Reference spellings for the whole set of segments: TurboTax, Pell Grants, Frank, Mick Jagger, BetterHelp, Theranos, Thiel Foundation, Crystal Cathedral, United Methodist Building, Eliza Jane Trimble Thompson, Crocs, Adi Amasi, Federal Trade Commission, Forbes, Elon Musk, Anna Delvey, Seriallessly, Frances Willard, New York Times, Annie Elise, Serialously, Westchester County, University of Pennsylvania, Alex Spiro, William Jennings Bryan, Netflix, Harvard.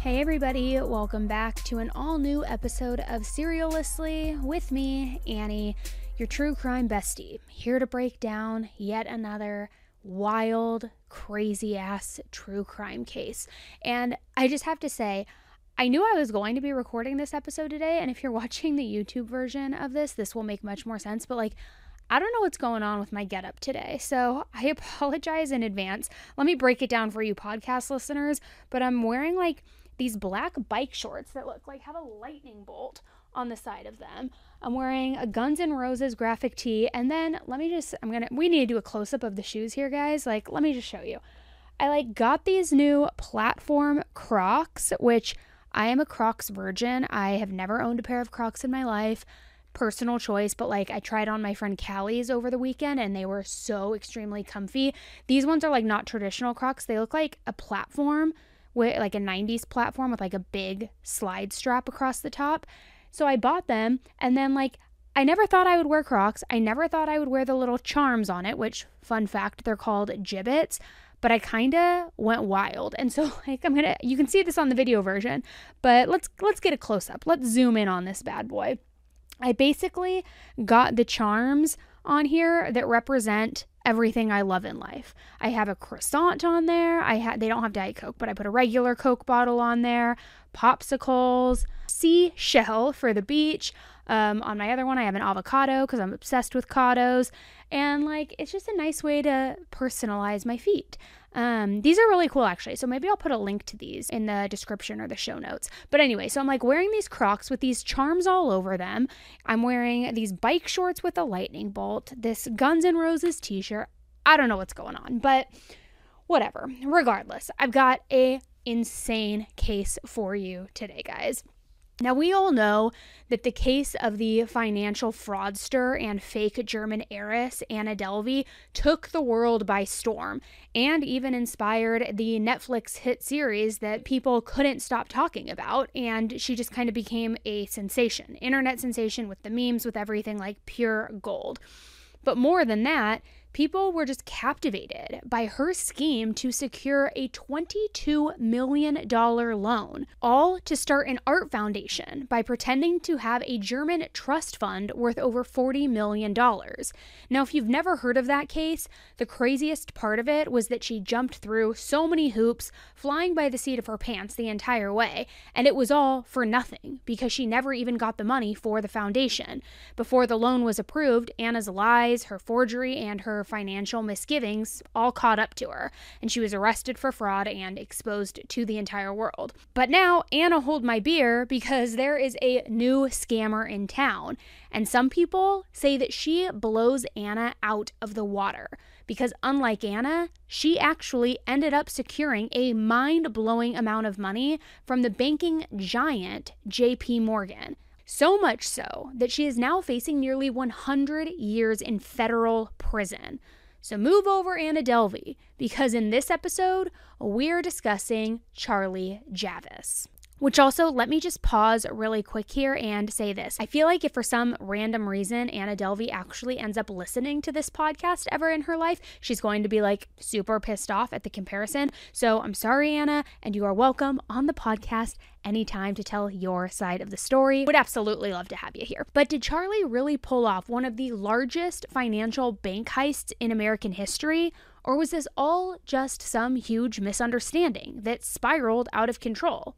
Hey everybody, welcome back to an all-new episode of Seriallessly with me, Annie, your true crime bestie, here to break down yet another wild, crazy-ass true crime case. And I just have to say, I knew I was going to be recording this episode today, and if you're watching the YouTube version of this, this will make much more sense, but I don't know what's going on with my getup today, so I apologize in advance. Let me break it down for you podcast listeners, but I'm wearing these black bike shorts that look like have a lightning bolt on the side of them. I'm wearing a Guns N' Roses graphic tee, and then we need to do a close-up of the shoes here, guys. Let me just show you. I got these new platform Crocs, which I am a Crocs virgin. I have never owned a pair of Crocs in my life. Personal choice, but I tried on my friend Callie's over the weekend and they were so extremely comfy. These ones are not traditional Crocs. They look like a platform with a 90s platform with a big slide strap across the top. So I bought them, and then I never thought I would wear Crocs. I never thought I would wear the little charms on it, which, fun fact, they're called gibbets, but I kind of went wild. And so you can see this on the video version, but let's get a close up. Let's zoom in on this bad boy. I basically got the charms on here that represent everything I love in life. I have a croissant on there. They don't have Diet Coke, but I put a regular Coke bottle on there, popsicles, seashell for the beach. On my other one, I have an avocado because I'm obsessed with avocados. And it's just a nice way to personalize my feet. These are really cool, actually. So maybe I'll put a link to these in the description or the show notes. But anyway, so I'm wearing these Crocs with these charms all over them. I'm wearing these bike shorts with a lightning bolt, this Guns N' Roses t-shirt. I don't know what's going on, but whatever. Regardless, I've got an insane case for you today, guys. Now, we all know that the case of the financial fraudster and fake German heiress, Anna Delvey, took the world by storm and even inspired the Netflix hit series that people couldn't stop talking about. And she just kind of became a sensation, internet sensation with the memes, with everything, pure gold. But more than that, people were just captivated by her scheme to secure a $22 million loan, all to start an art foundation by pretending to have a German trust fund worth over $40 million. Now, if you've never heard of that case, the craziest part of it was that she jumped through so many hoops, flying by the seat of her pants the entire way, and it was all for nothing because she never even got the money for the foundation. Before the loan was approved, Anna's lies, her forgery, and her financial misgivings all caught up to her, and she was arrested for fraud and exposed to the entire world. But now, Anna hold my beer, because there is a new scammer in town, and some people say that she blows Anna out of the water, because unlike Anna, she actually ended up securing a mind-blowing amount of money from the banking giant JPMorgan. So much so that she is now facing nearly 100 years in federal prison. So move over, Anna Delvey, because in this episode, we're discussing Charlie Javice. Which also, let me just pause really quick here and say this. I feel if for some random reason Anna Delvey actually ends up listening to this podcast ever in her life, she's going to be super pissed off at the comparison. So I'm sorry, Anna, and you are welcome on the podcast anytime to tell your side of the story. Would absolutely love to have you here. But did Charlie really pull off one of the largest financial bank heists in American history? Or was this all just some huge misunderstanding that spiraled out of control?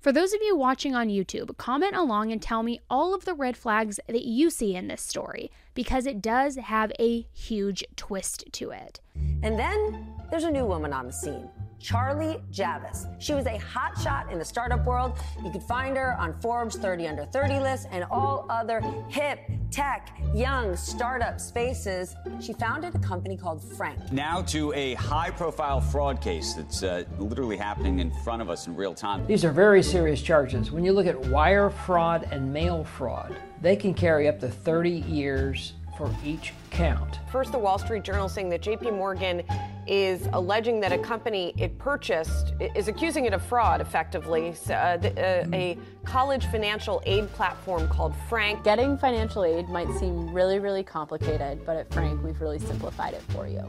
For those of you watching on YouTube, comment along and tell me all of the red flags that you see in this story, because it does have a huge twist to it. And then there's a new woman on the scene, Charlie Javice. She was a hotshot in the startup world. You could find her on Forbes 30 Under 30 list and all other hip, tech, young startup spaces. She founded a company called Frank. Now to a high-profile fraud case that's literally happening in front of us in real time. These are very serious charges. When you look at wire fraud and mail fraud, they can carry up to 30 years for each count. First, the Wall Street Journal saying that JPMorgan is alleging that a company it purchased is accusing it of fraud, effectively, a college financial aid platform called Frank. Getting financial aid might seem really, really complicated, but at Frank, we've really simplified it for you.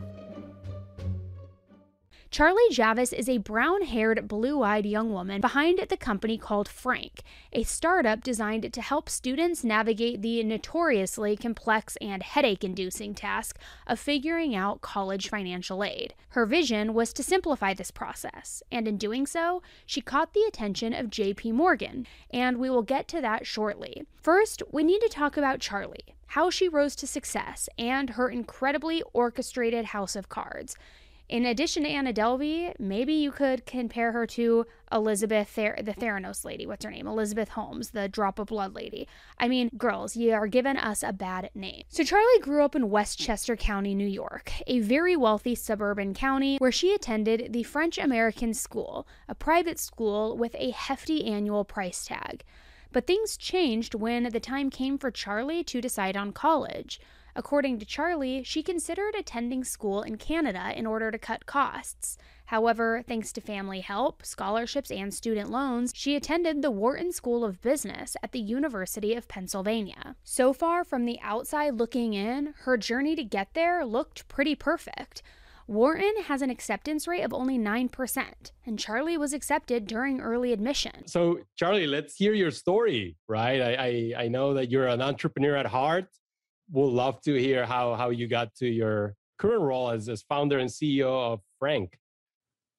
Charlie Javice is a brown-haired, blue-eyed young woman behind the company called Frank, a startup designed to help students navigate the notoriously complex and headache-inducing task of figuring out college financial aid. Her vision was to simplify this process, and in doing so, she caught the attention of JPMorgan, and we will get to that shortly. First, we need to talk about Charlie, how she rose to success, and her incredibly orchestrated house of cards. In addition to Anna Delvey, maybe you could compare her to Elizabeth, the Theranos lady, what's her name? Elizabeth Holmes, the drop of blood lady. I mean, girls, you are giving us a bad name. So Charlie grew up in Westchester County, New York, a very wealthy suburban county where she attended the French American School, a private school with a hefty annual price tag. But things changed when the time came for Charlie to decide on college. According to Charlie, she considered attending school in Canada in order to cut costs. However, thanks to family help, scholarships, and student loans, she attended the Wharton School of Business at the University of Pennsylvania. So far, from the outside looking in, her journey to get there looked pretty perfect. Wharton has an acceptance rate of only 9%, and Charlie was accepted during early admission. So, Charlie, let's hear your story, right? I know that you're an entrepreneur at heart. We'll love to hear how you got to your current role as founder and CEO of Frank.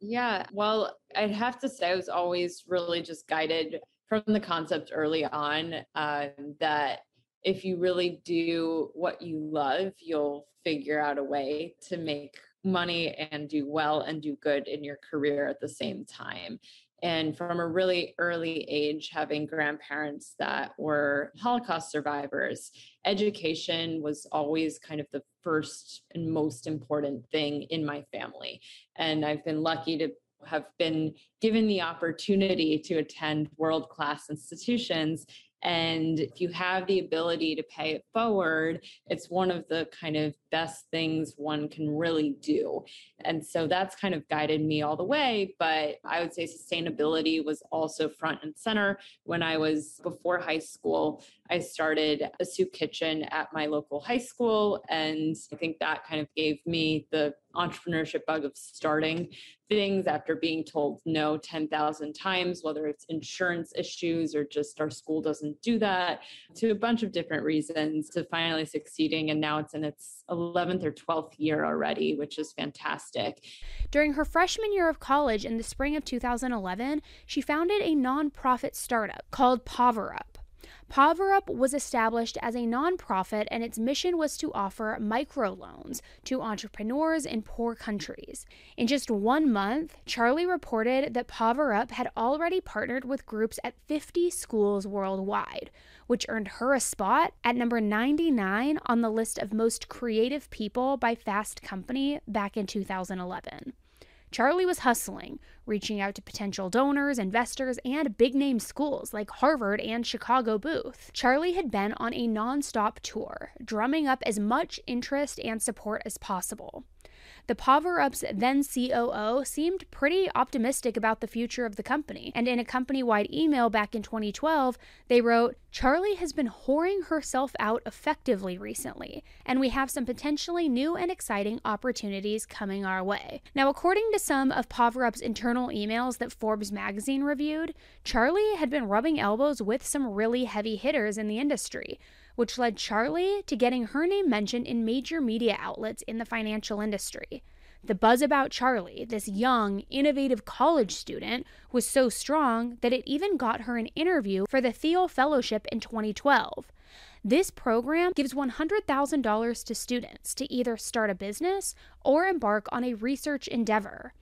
Yeah, well, I'd have to say I was always really just guided from the concept early on that if you really do what you love, you'll figure out a way to make money and do well and do good in your career at the same time. And from a really early age, having grandparents that were Holocaust survivors, education was always kind of the first and most important thing in my family. And I've been lucky to have been given the opportunity to attend world-class institutions. And if you have the ability to pay it forward, it's one of the kind of best things one can really do. And so that's kind of guided me all the way. But I would say sustainability was also front and center. When I was before high school, I started a soup kitchen at my local high school. And I think that kind of gave me the entrepreneurship bug of starting things after being told no 10,000 times, whether it's insurance issues or just our school doesn't do that, to a bunch of different reasons, to finally succeeding. And now it's in its 11th or 12th year already, which is fantastic. During her freshman year of college in the spring of 2011, she founded a nonprofit startup called PoverUp. PoverUp was established as a nonprofit, and its mission was to offer microloans to entrepreneurs in poor countries. In just 1 month, Charlie reported that PoverUp had already partnered with groups at 50 schools worldwide, which earned her a spot at number 99 on the list of most creative people by Fast Company back in 2011. Charlie was hustling, reaching out to potential donors, investors, and big-name schools like Harvard and Chicago Booth. Charlie had been on a nonstop tour, drumming up as much interest and support as possible. The PoverUp's then COO seemed pretty optimistic about the future of the company, and in a company-wide email back in 2012, they wrote, "Charlie has been whoring herself out effectively recently, and we have some potentially new and exciting opportunities coming our way." Now, according to some of PoverUp's internal emails that Forbes magazine reviewed, Charlie had been rubbing elbows with some really heavy hitters in the industry, which led Charlie to getting her name mentioned in major media outlets in the financial industry. The buzz about Charlie, this young, innovative college student, was so strong that it even got her an interview for the Thiel Fellowship in 2012. This program gives $100,000 to students to either start a business or embark on a research endeavor.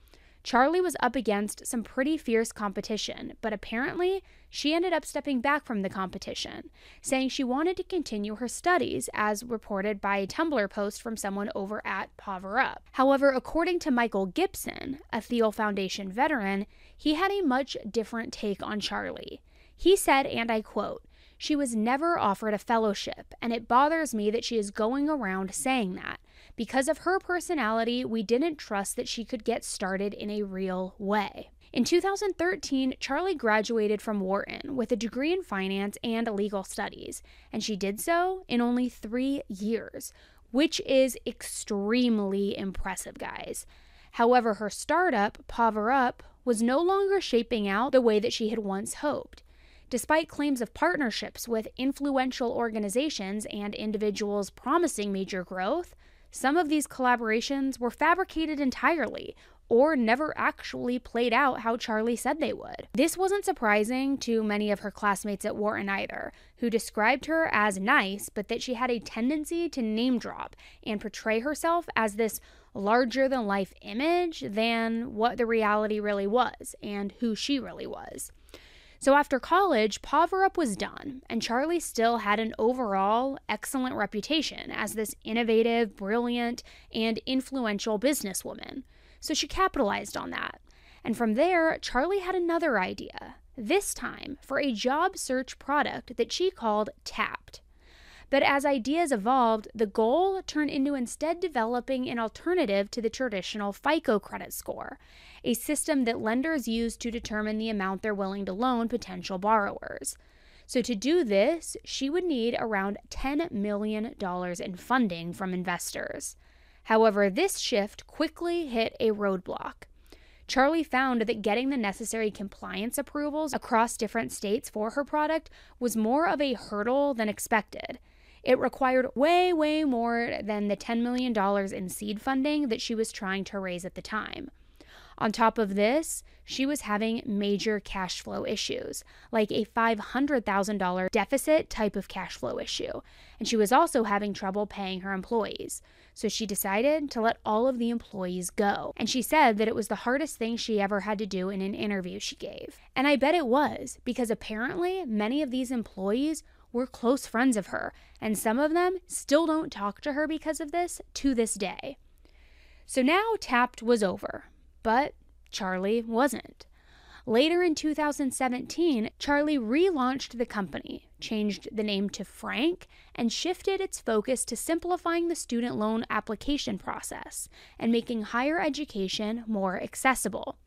Charlie was up against some pretty fierce competition, but apparently she ended up stepping back from the competition, saying she wanted to continue her studies, as reported by a Tumblr post from someone over at PoverUp. However, according to Michael Gibson, a Thiel Foundation veteran, he had a much different take on Charlie. He said, and I quote, "She was never offered a fellowship, and it bothers me that she is going around saying that. Because of her personality, we didn't trust that she could get started in a real way." In 2013, Charlie graduated from Wharton with a degree in finance and legal studies, and she did so in only 3 years, which is extremely impressive, guys. However, her startup, PoverUp, was no longer shaping out the way that she had once hoped. Despite claims of partnerships with influential organizations and individuals promising major growth, some of these collaborations were fabricated entirely or never actually played out how Charlie said they would. This wasn't surprising to many of her classmates at Wharton either, who described her as nice, but that she had a tendency to name drop and portray herself as this larger-than-life image than what the reality really was and who she really was. So after college, PoverUp was done, and Charlie still had an overall excellent reputation as this innovative, brilliant, and influential businesswoman. So she capitalized on that. And from there, Charlie had another idea, this time for a job search product that she called Tapped. But as ideas evolved, the goal turned into instead developing an alternative to the traditional FICO credit score, a system that lenders use to determine the amount they're willing to loan potential borrowers. So to do this, she would need around $10 million in funding from investors. However, this shift quickly hit a roadblock. Charlie found that getting the necessary compliance approvals across different states for her product was more of a hurdle than expected. It required way more than the $10 million in seed funding that she was trying to raise at the time. On top of this, she was having major cash flow issues, like a $500,000 deficit type of cash flow issue, and she was also having trouble paying her employees. So she decided to let all of the employees go, and she said that it was the hardest thing she ever had to do in an interview she gave. And I bet it was, because apparently many of these employees were close friends of her, and some of them still don't talk to her because of this to this day. So now Tapped was over. But Charlie wasn't. Later in 2017, Charlie relaunched the company, changed the name to Frank, and shifted its focus to simplifying the student loan application process and making higher education more accessible.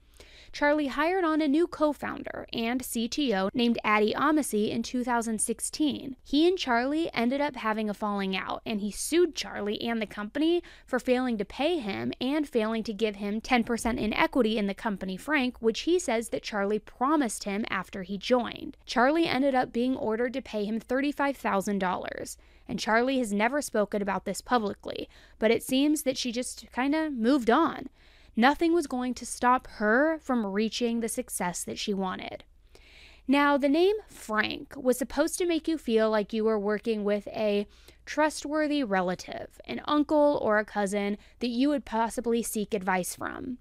Charlie hired on a new co-founder and CTO named Adi Amasi in 2016. He and Charlie ended up having a falling out, and he sued Charlie and the company for failing to pay him and failing to give him 10% in equity in the company Frank, which he says that Charlie promised him after he joined. Charlie ended up being ordered to pay him $35,000. And Charlie has never spoken about this publicly, but it seems that she just kind of moved on. Nothing was going to stop her from reaching the success that she wanted. Now, the name Frank was supposed to make you feel like you were working with a trustworthy relative, an uncle or a cousin that you would possibly seek advice from.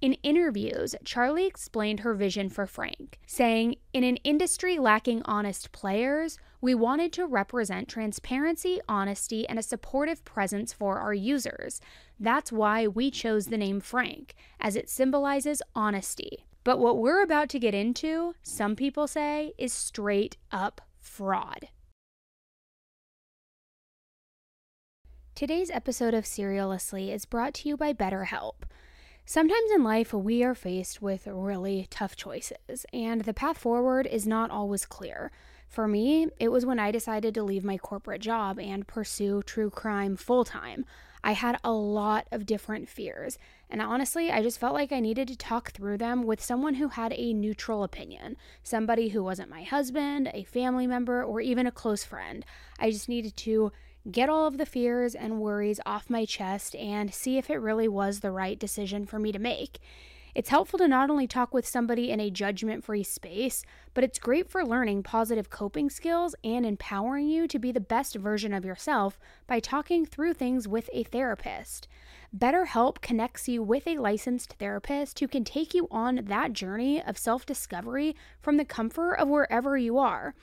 In interviews, Charlie explained her vision for Frank, saying, "In an industry lacking honest players, we wanted to represent transparency, honesty, and a supportive presence for our users. That's why we chose the name Frank, as it symbolizes honesty. But what we're about to get into, some people say, is straight up fraud." Today's episode of Serialously is brought to you by BetterHelp. Sometimes in life, we are faced with really tough choices, and the path forward is not always clear. For me, it was when I decided to leave my corporate job and pursue true crime full-time. I had a lot of different fears, and honestly, I just felt like I needed to talk through them with someone who had a neutral opinion, somebody who wasn't my husband, a family member, or even a close friend. I just needed to get all of the fears and worries off my chest, and see if it really was the right decision for me to make. It's helpful to not only talk with somebody in a judgment-free space, but it's great for learning positive coping skills and empowering you to be the best version of yourself by talking through things with a therapist. BetterHelp connects you with a licensed therapist who can take you on that journey of self-discovery from the comfort of wherever you are.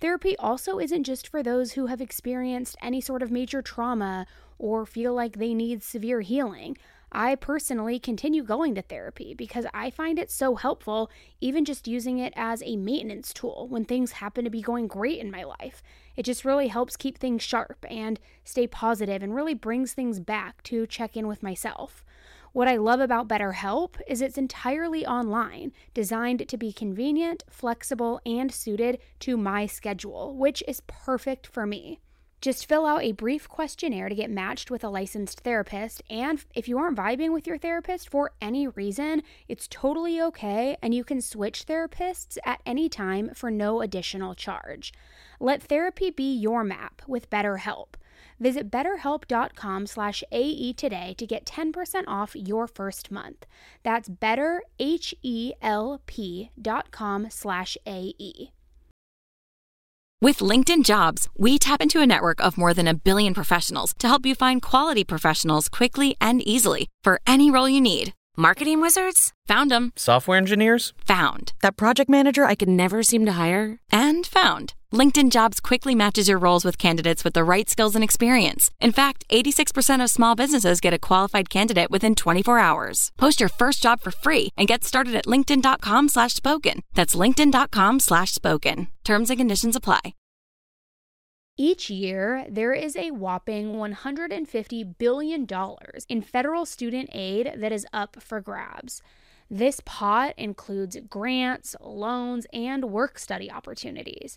Therapy also isn't just for those who have experienced any sort of major trauma or feel like they need severe healing. I personally continue going to therapy because I find it so helpful, even just using it as a maintenance tool when things happen to be going great in my life. It just really helps keep things sharp and stay positive and really brings things back to check in with myself. What I love about BetterHelp is it's entirely online, designed to be convenient, flexible, and suited to my schedule, which is perfect for me. Just fill out a brief questionnaire to get matched with a licensed therapist, and if you aren't vibing with your therapist for any reason, it's totally okay, and you can switch therapists at any time for no additional charge. Let therapy be your map with BetterHelp. Visit betterhelp.com/AE today to get 10% off your first month. That's betterhelp.com/AE. With LinkedIn Jobs, we tap into a network of more than a billion professionals to help you find quality professionals quickly and easily for any role you need. Marketing wizards? Found them. Software engineers? Found. That project manager I could never seem to hire? And found. LinkedIn Jobs quickly matches your roles with candidates with the right skills and experience. In fact, 86% of small businesses get a qualified candidate within 24 hours. Post your first job for free and get started at linkedin.com/spoken. That's linkedin.com/spoken. Terms and conditions apply. Each year, there is a whopping $150 billion in federal student aid that is up for grabs. This pot includes grants, loans, and work study opportunities.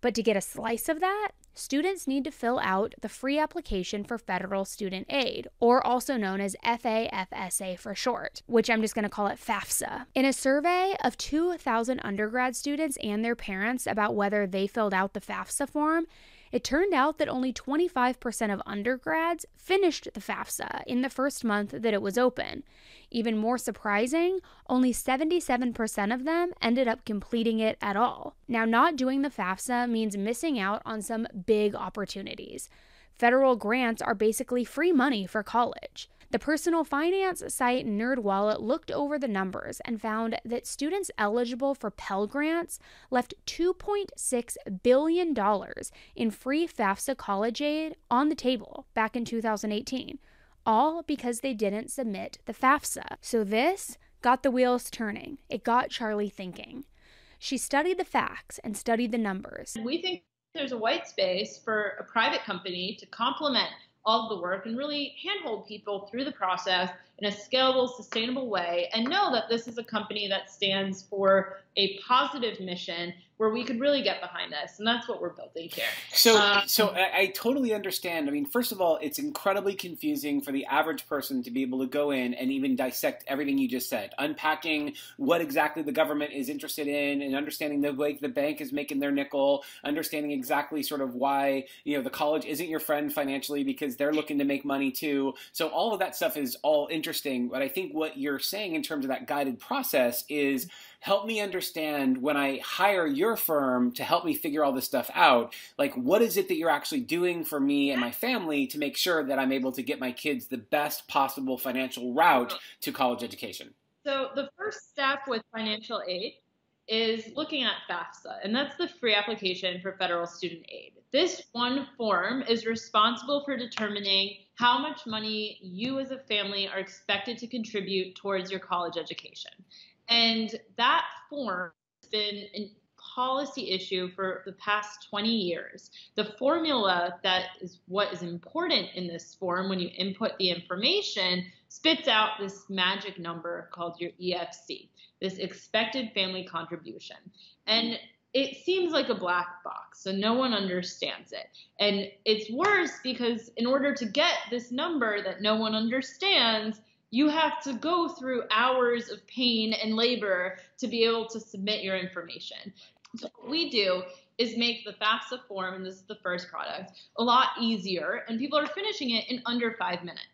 But to get a slice of that, students need to fill out the free application for federal student aid, or also known as FAFSA for short, which I'm just going to call it FAFSA. In a survey of 2,000 undergrad students and their parents about whether they filled out the FAFSA form, it turned out that only 25% of undergrads finished the FAFSA in the first month that it was open. Even more surprising, only 77% of them ended up completing it at all. Now, not doing the FAFSA means missing out on some big opportunities. Federal grants are basically free money for college. The personal finance site NerdWallet looked over the numbers and found that students eligible for Pell Grants left $2.6 billion in free FAFSA college aid on the table back in 2018, all because they didn't submit the FAFSA. So this got the wheels turning. It got Charlie thinking. She studied the facts and studied the numbers. We think there's a white space for a private company to complement all of the work and really handhold people through the process in a scalable, sustainable way, and know that this is a company that stands for a positive mission where we could really get behind this. And that's what we're building here. So I totally understand. I mean, first of all, it's incredibly confusing for the average person to be able to go in and even dissect everything you just said, unpacking what exactly the government is interested in and understanding the way the bank is making their nickel, understanding exactly sort of why, you know, the college isn't your friend financially because they're looking to make money too. So all of that stuff is all interesting. But I think what you're saying in terms of that guided process is, help me understand when I hire your firm to help me figure all this stuff out, like what is it that you're actually doing for me and my family to make sure that I'm able to get my kids the best possible financial route to college education? So the first step with financial aid is looking at FAFSA, and that's the free application for federal student aid. This one form is responsible for determining how much money you as a family are expected to contribute towards your college education. And that form has been a policy issue for the past 20 years. The formula that is what is important in this form, when you input the information, spits out this magic number called your EFC, this expected family contribution. And it seems like a black box, so no one understands it. And it's worse because in order to get this number that no one understands, you have to go through hours of pain and labor to be able to submit your information. So what we do is make the FAFSA form, and this is the first product, a lot easier, and people are finishing it in under 5 minutes.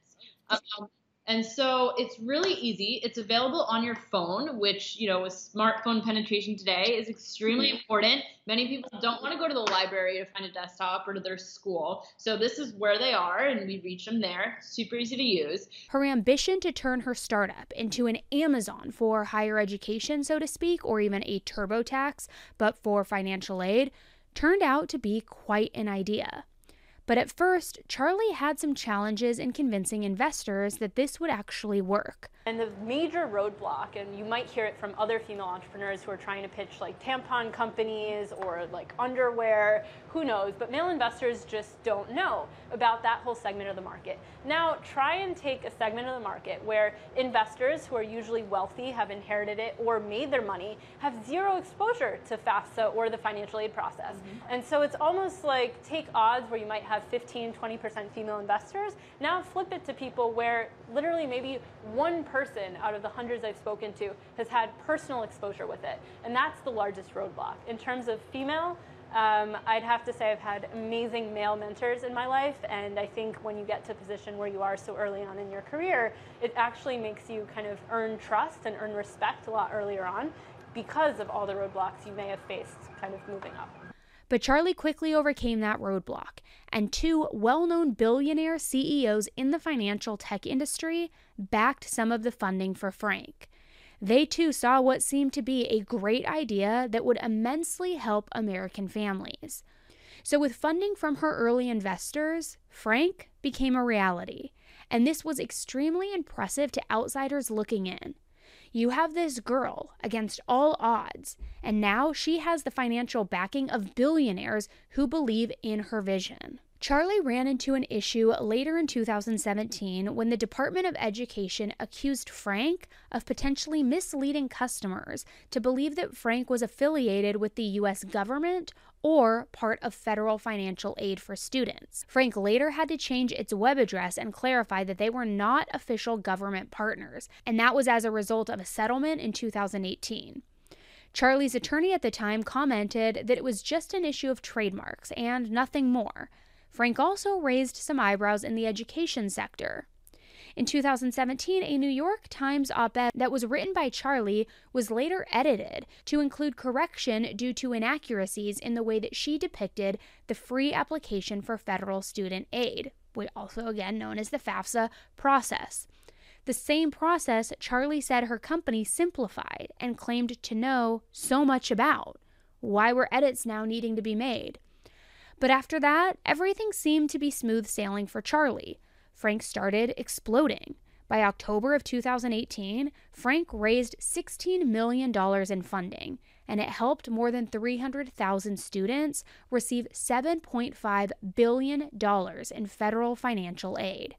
And so it's really easy. It's available on your phone, which, you know, with smartphone penetration today is extremely important. Many people don't want to go to the library to find a desktop or to their school. So this is where they are, and we reach them there. Super easy to use. Her ambition to turn her startup into an Amazon for higher education, so to speak, or even a TurboTax, but for financial aid, turned out to be quite an idea. But at first, Charlie had some challenges in convincing investors that this would actually work. And the major roadblock, and you might hear it from other female entrepreneurs who are trying to pitch like tampon companies or like underwear, who knows, but male investors just don't know about that whole segment of the market. Now try and take a segment of the market where investors who are usually wealthy, have inherited it or made their money, have zero exposure to FAFSA or the financial aid process. And so it's almost like take odds where you might have 15-20% female investors. Now flip it to people where literally maybe one person out of the hundreds I've spoken to has had personal exposure with it. And that's the largest roadblock. In terms of female, I'd have to say I've had amazing male mentors in my life, and I think when you get to a position where you are so early on in your career, it actually makes you kind of earn trust and earn respect a lot earlier on because of all the roadblocks you may have faced kind of moving up. But Charlie quickly overcame that roadblock, and two well-known billionaire CEOs in the financial tech industry backed some of the funding for Frank. They too saw what seemed to be a great idea that would immensely help American families. So with funding from her early investors, Frank became a reality, and this was extremely impressive to outsiders looking in. You have this girl against all odds, and now she has the financial backing of billionaires who believe in her vision. Charlie ran into an issue later in 2017 when the Department of Education accused Frank of potentially misleading customers to believe that Frank was affiliated with the U.S. government or part of federal financial aid for students. Frank later had to change its web address and clarify that they were not official government partners, and that was as a result of a settlement in 2018. Charlie's attorney at the time commented that it was just an issue of trademarks and nothing more. Frank also raised some eyebrows in the education sector. In 2017, a New York Times op-ed that was written by Charlie was later edited to include correction due to inaccuracies in the way that she depicted the free application for federal student aid, also again known as the FAFSA process. The same process Charlie said her company simplified and claimed to know so much about. Why were edits now needing to be made? But after that, everything seemed to be smooth sailing for Charlie. Frank started exploding. By October of 2018, Frank raised $16 million in funding, and it helped more than 300,000 students receive $7.5 billion in federal financial aid.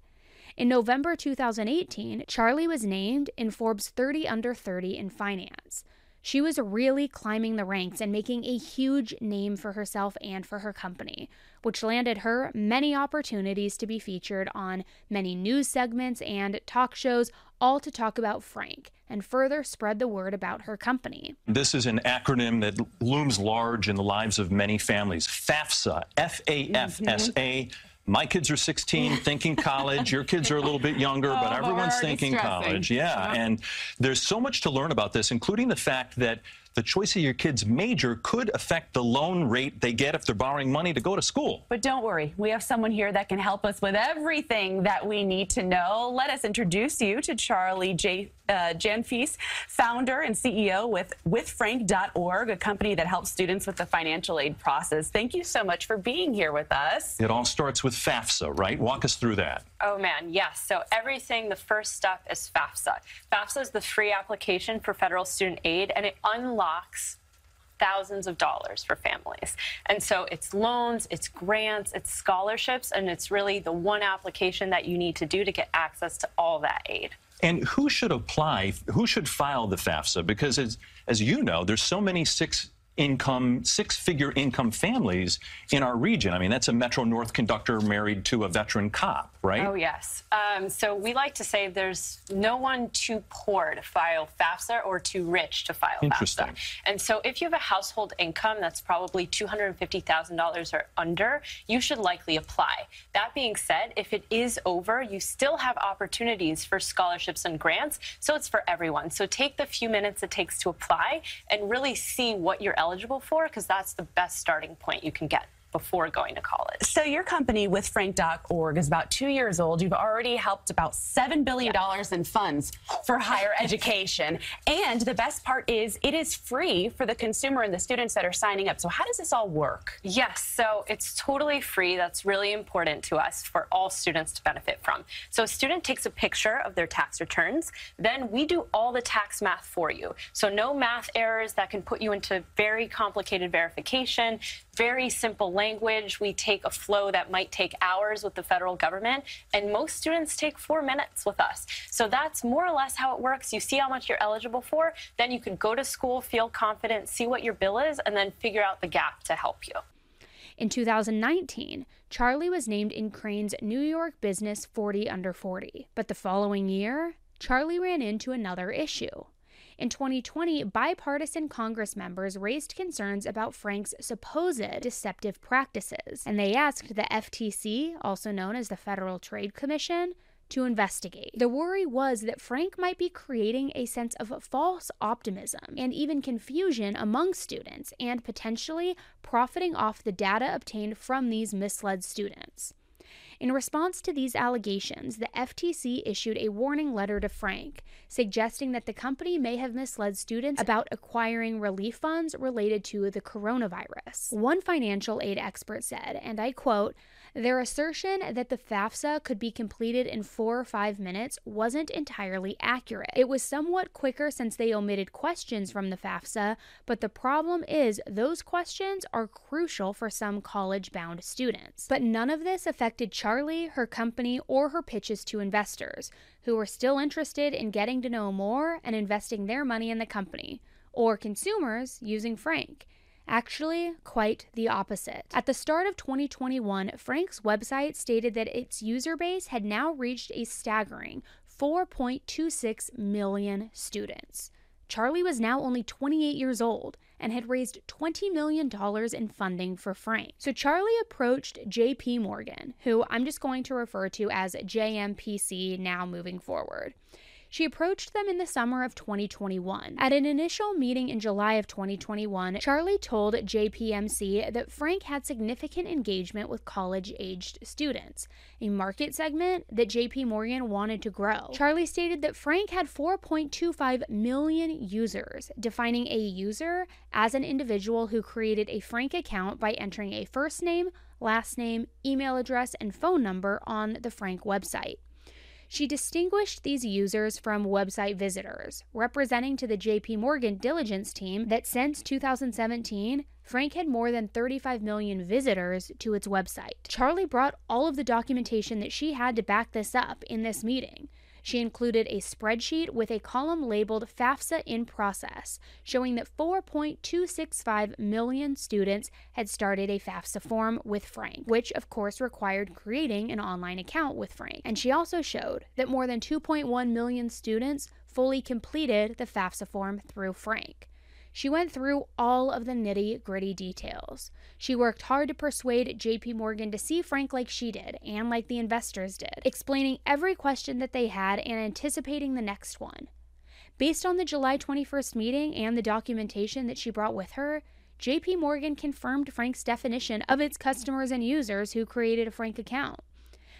In November 2018, Charlie was named in Forbes 30 Under 30 in finance. She was really climbing the ranks and making a huge name for herself and for her company, which landed her many opportunities to be featured on many news segments and talk shows, all to talk about Frank and further spread the word about her company. This is an acronym that looms large in the lives of many families. FAFSA, F-A-F-S-A. My kids are 16, thinking college. Your kids are a little bit younger, but everyone's thinking college. Yeah, and there's so much to learn about this, including the fact that the choice of your kid's major could affect the loan rate they get if they're borrowing money to go to school. But don't worry, we have someone here that can help us with everything that we need to know. Let us introduce you to Charlie Javice, founder and CEO with withfrank.org, a company that helps students with the financial aid process. Thank you so much for being here with us. It all starts with FAFSA, right? Walk us through that. Oh, man, yes. So everything, the first step is FAFSA. FAFSA is the free application for federal student aid, and it unlocks thousands of dollars for families. And so it's loans, it's grants, it's scholarships, and it's really the one application that you need to do to get access to all that aid. And who should apply? Who should file the FAFSA? Because as you know, there's so many 6 income, six-figure income families in our region. I mean, that's a Metro North conductor married to a veteran cop, right? Oh, yes. So we like to say there's no one too poor to file FAFSA or too rich to file FAFSA. And so if you have a household income that's probably $250,000 or under, you should likely apply. That being said, if it is over, you still have opportunities for scholarships and grants, so it's for everyone. So take the few minutes it takes to apply and really see what you're eligible for, because that's the best starting point you can get before going to college. So your company, withfrank.org, is about 2 years old. You've already helped about $7 billion in funds for higher education. And the best part is it is free for the consumer and the students that are signing up. So how does this all work? Yes, so it's totally free. That's really important to us for all students to benefit from. So a student takes a picture of their tax returns. Then we do all the tax math for you. So no math errors that can put you into very complicated verification, very simple language. We take a flow that might take hours with the federal government, and most students take 4 minutes with us. So that's more or less how it works. You see how much you're eligible for, then you can go to school, feel confident, see what your bill is, and then figure out the gap to help you. In 2019, Charlie was named in Crain's New York Business 40 Under 40. But the following year, Charlie ran into another issue. In 2020, bipartisan Congress members raised concerns about Frank's supposed deceptive practices, and they asked the FTC, also known as the Federal Trade Commission, to investigate. The worry was that Frank might be creating a sense of false optimism and even confusion among students and potentially profiting off the data obtained from these misled students. In response to these allegations, the FTC issued a warning letter to Frank, suggesting that the company may have misled students about acquiring relief funds related to the coronavirus. One financial aid expert said, and I quote, "Their assertion that the FAFSA could be completed in 4 or 5 minutes wasn't entirely accurate. It was somewhat quicker since they omitted questions from the FAFSA, but the problem is those questions are crucial for some college-bound students." But none of this affected Charlie, her company, or her pitches to investors, who were still interested in getting to know more and investing their money in the company, or consumers using Frank. Actually, quite the opposite. At the start of 2021, Frank's website stated that its user base had now reached a staggering 4.26 million students. Charlie was now only 28 years old and had raised $20 million in funding for Frank. So Charlie approached JPMorgan, who I'm just going to refer to as JMPC now moving forward. She approached them in the summer of 2021. At an initial meeting in July of 2021, Charlie told JPMC that Frank had significant engagement with college-aged students, a market segment that JPMorgan wanted to grow. Charlie stated that Frank had 4.25 million users, defining a user as an individual who created a Frank account by entering a first name, last name, email address, and phone number on the Frank website. She distinguished these users from website visitors, representing to the JPMorgan diligence team that since 2017, Frank had more than 35 million visitors to its website. Charlie brought all of the documentation that she had to back this up in this meeting. She included a spreadsheet with a column labeled FAFSA in process, showing that 4.265 million students had started a FAFSA form with Frank, which of course required creating an online account with Frank. And she also showed that more than 2.1 million students fully completed the FAFSA form through Frank. She went through all of the nitty-gritty details. She worked hard to persuade JPMorgan to see Frank like she did and like the investors did, explaining every question that they had and anticipating the next one. Based on the July 21st meeting and the documentation that she brought with her, JPMorgan confirmed Frank's definition of its customers and users who created a Frank account.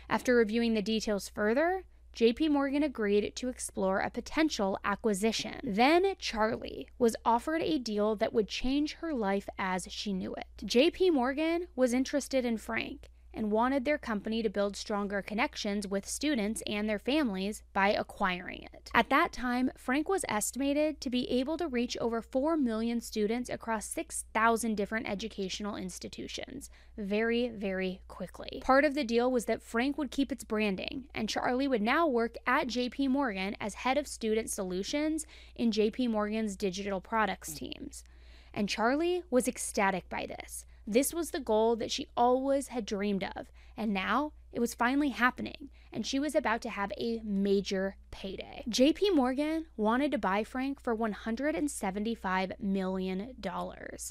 After reviewing the details further, JPMorgan agreed to explore a potential acquisition. Then Charlie was offered a deal that would change her life as she knew it. JPMorgan was interested in Frank and wanted their company to build stronger connections with students and their families by acquiring it. At that time, Frank was estimated to be able to reach over 4 million students across 6,000 different educational institutions very, very quickly. Part of the deal was that Frank would keep its branding, and Charlie would now work at JPMorgan as head of student solutions in JPMorgan's digital products teams. and Charlie was ecstatic by this. This was the goal that she always had dreamed of, and now it was finally happening, and she was about to have a major payday. JPMorgan wanted to buy Frank for $175 million.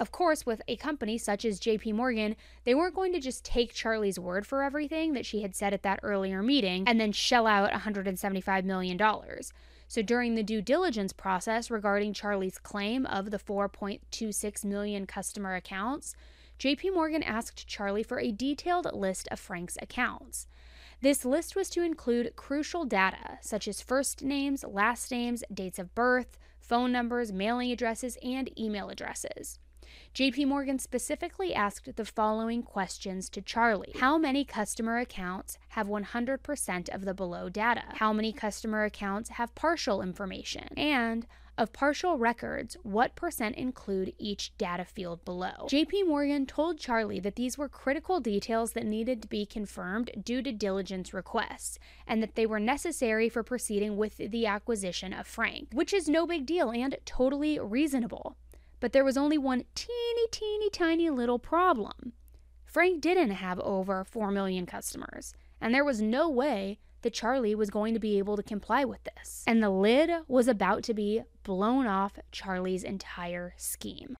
Of course, with a company such as JPMorgan, they weren't going to just take Charlie's word for everything that she had said at that earlier meeting and then shell out $175 million. So during the due diligence process regarding Charlie's claim of the 4.26 million customer accounts, JPMorgan asked Charlie for a detailed list of Frank's accounts. This list was to include crucial data, such as first names, last names, dates of birth, phone numbers, mailing addresses, and email addresses. JPMorgan specifically asked the following questions to Charlie. How many customer accounts have 100% of the below data? How many customer accounts have partial information? And of partial records, what percent include each data field below? JPMorgan told Charlie that these were critical details that needed to be confirmed due to diligence requests, and that they were necessary for proceeding with the acquisition of Frank, which is no big deal and totally reasonable. But there was only one teeny tiny little problem. Frank didn't have over 4 million customers, and there was no way that Charlie was going to be able to comply with this. And the lid was about to be blown off Charlie's entire scheme.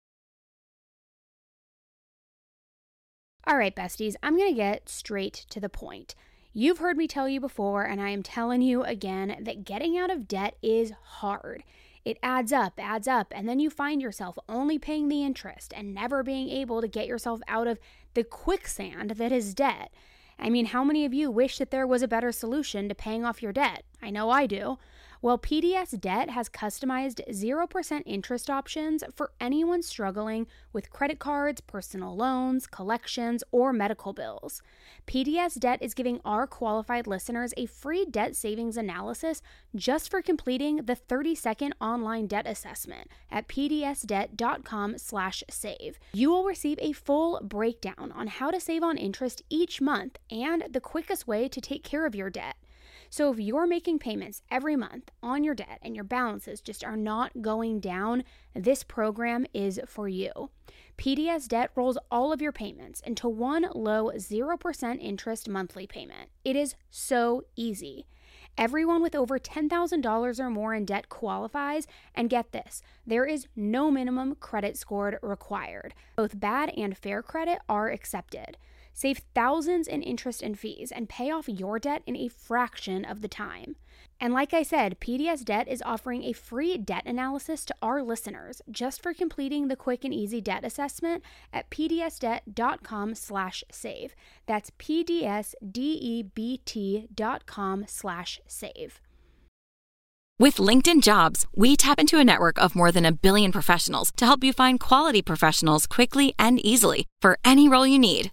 All right, besties, I'm gonna get straight to the point. You've heard me tell you before, and I am telling you again, that getting out of debt is hard. It adds up, and then you find yourself only paying the interest and never being able to get yourself out of the quicksand that is debt. I mean, how many of you wish that there was a better solution to paying off your debt? I know I do. Well, PDS Debt has customized 0% interest options for anyone struggling with credit cards, personal loans, collections, or medical bills. PDS Debt is giving our qualified listeners a free debt savings analysis just for completing the 30-second online debt assessment at pdsdebt.com/save. You will receive a full breakdown on how to save on interest each month and the quickest way to take care of your debt. So if you're making payments every month on your debt and your balances just are not going down, this program is for you. PDS Debt rolls all of your payments into one low 0% interest monthly payment. It is so easy. Everyone with over $10,000 or more in debt qualifies, and get this, there is no minimum credit score required. Both bad and fair credit are accepted. Save thousands in interest and fees, and pay off your debt in a fraction of the time. And like I said, PDS Debt is offering a free debt analysis to our listeners just for completing the quick and easy debt assessment at pdsdebt.com/save. That's pdsdebt.com/save. With LinkedIn Jobs, we tap into a network of more than a billion professionals to help you find quality professionals quickly and easily for any role you need.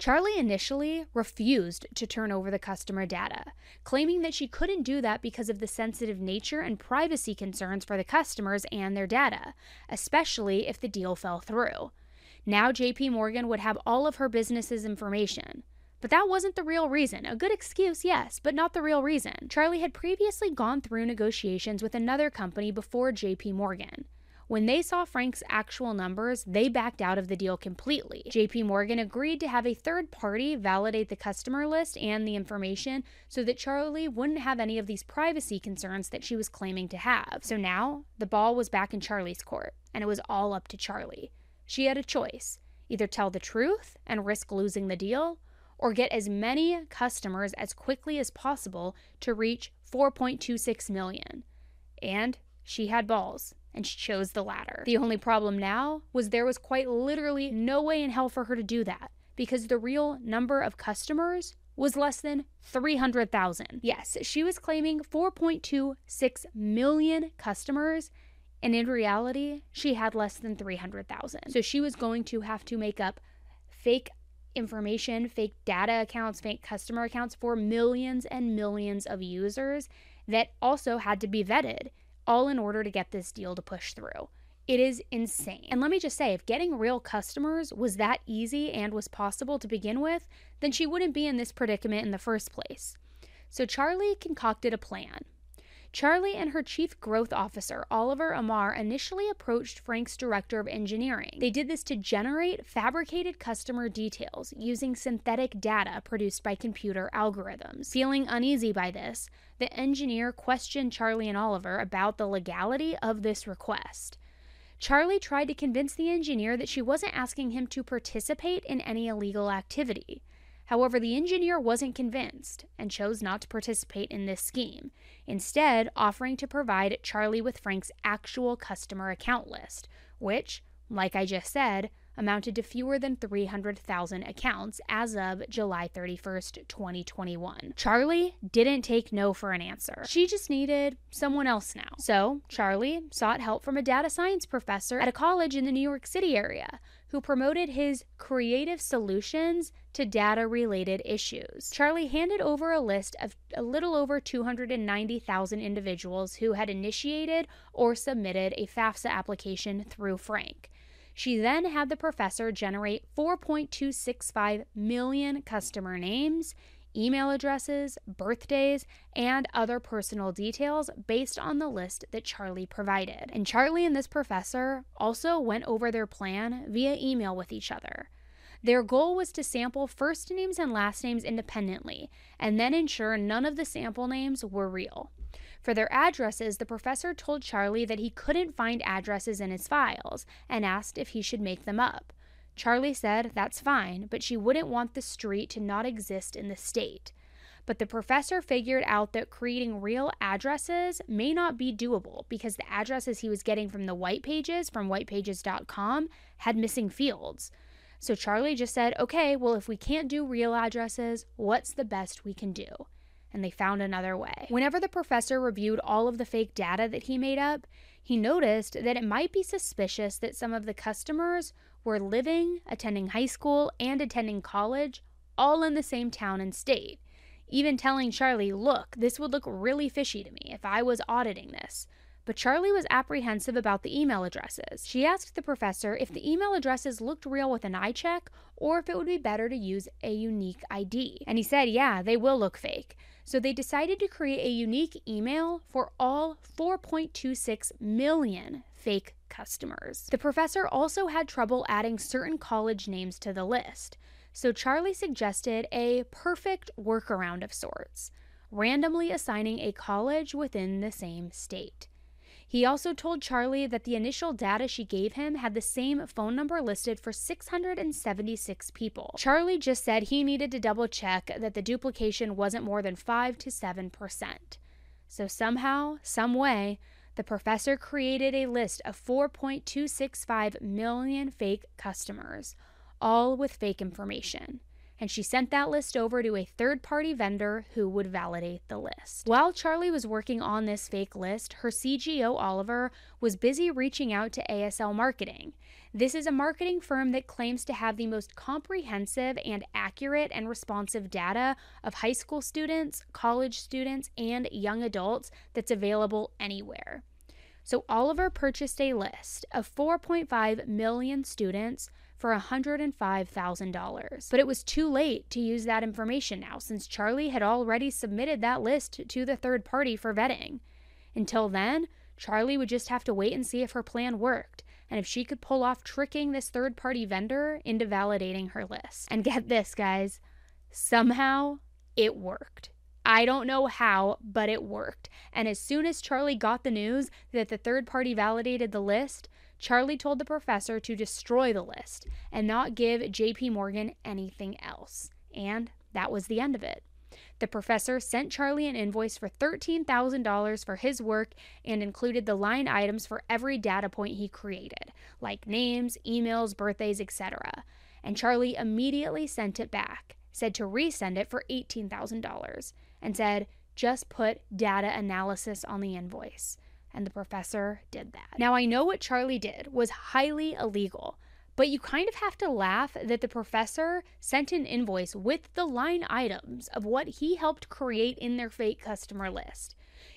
Charlie initially refused to turn over the customer data, claiming that she couldn't do that because of the sensitive nature and privacy concerns for the customers and their data, especially if the deal fell through. Now JPMorgan would have all of her business's information. But that wasn't the real reason. A good excuse, yes, but not the real reason. Charlie had previously gone through negotiations with another company before JPMorgan. When they saw Frank's actual numbers, they backed out of the deal completely. JPMorgan agreed to have a third party validate the customer list and the information so that Charlie wouldn't have any of these privacy concerns that she was claiming to have. So now, the ball was back in Charlie's court, and it was all up to Charlie. She had a choice: either tell the truth and risk losing the deal, or get as many customers as quickly as possible to reach 4.26 million. And she had balls, and she chose the latter. The only problem now was there was quite literally no way in hell for her to do that, because the real number of customers was less than 300,000. Yes, she was claiming 4.26 million customers, and in reality, she had less than 300,000. So she was going to have to make up fake information, fake data accounts, fake customer accounts for millions and millions of users that also had to be vetted, all in order to get this deal to push through. It is insane. And let me just say, if getting real customers was that easy and was possible to begin with, then she wouldn't be in this predicament in the first place. So Charlie concocted a plan. Charlie and her chief growth officer, Oliver Amar, initially approached Frank's director of engineering. They did this to generate fabricated customer details using synthetic data produced by computer algorithms. Feeling uneasy by this, the engineer questioned Charlie and Oliver about the legality of this request. Charlie tried to convince the engineer that she wasn't asking him to participate in any illegal activity. However, the engineer wasn't convinced and chose not to participate in this scheme, instead offering to provide Charlie with Frank's actual customer account list, which, like I just said, amounted to fewer than 300,000 accounts as of July 31st, 2021. Charlie didn't take no for an answer. She just needed someone else now. So Charlie sought help from a data science professor at a college in the New York City area, who promoted his creative solutions to data-related issues. Charlie handed over a list of a little over 290,000 individuals who had initiated or submitted a FAFSA application through Frank. She then had the professor generate 4.265 million customer names, email addresses, birthdays, and other personal details based on the list that Charlie provided. And Charlie and this professor also went over their plan via email with each other. Their goal was to sample first names and last names independently, and then ensure none of the sample names were real. For their addresses, the professor told Charlie that he couldn't find addresses in his files and asked if he should make them up. Charlie said that's fine, but she wouldn't want the street to not exist in the state. But the professor figured out that creating real addresses may not be doable because the addresses he was getting from the white pages, from whitepages.com, had missing fields. So Charlie just said, okay, well, if we can't do real addresses, what's the best we can do? And they found another way. Whenever the professor reviewed all of the fake data that he made up, he noticed that it might be suspicious that some of the customers were living, attending high school, and attending college, all in the same town and state. Even telling Charlie, look, this would look really fishy to me if I was auditing this. But Charlie was apprehensive about the email addresses. She asked the professor if the email addresses looked real with an eye check, or if it would be better to use a unique ID. And he said, yeah, they will look fake. So they decided to create a unique email for all 4.26 million fake customers. The professor also had trouble adding certain college names to the list, so Charlie suggested a perfect workaround of sorts, randomly assigning a college within the same state. He also told Charlie that the initial data she gave him had the same phone number listed for 676 people. Charlie just said he needed to double check that the duplication wasn't more than 5 to 7%. So somehow, some way, the professor created a list of 4.265 million fake customers, all with fake information. And she sent that list over to a third-party vendor who would validate the list. While Charlie was working on this fake list, her CGO, Oliver, was busy reaching out to ASL Marketing. This is a marketing firm that claims to have the most comprehensive and accurate and responsive data of high school students, college students, and young adults that's available anywhere. So Oliver purchased a list of 4.5 million students for $105,000. But it was too late to use that information now, since Charlie had already submitted that list to the third party for vetting. Until then, Charlie would just have to wait and see if her plan worked, and if she could pull off tricking this third-party vendor into validating her list. And get this, guys, somehow it worked. I don't know how, but it worked. And as soon as Charlie got the news that the third party validated the list, Charlie told the professor to destroy the list and not give JPMorgan anything else. And that was the end of it. The professor sent Charlie an invoice for $13,000 for his work and included the line items for every data point he created, like names, emails, birthdays, etc. And Charlie immediately sent it back, said to resend it for $18,000, and said, just put data analysis on the invoice. And the professor did that. Now, I know what Charlie did was highly illegal, But you kind of have to laugh that the professor sent an invoice with the line items of what he helped create in their fake customer list.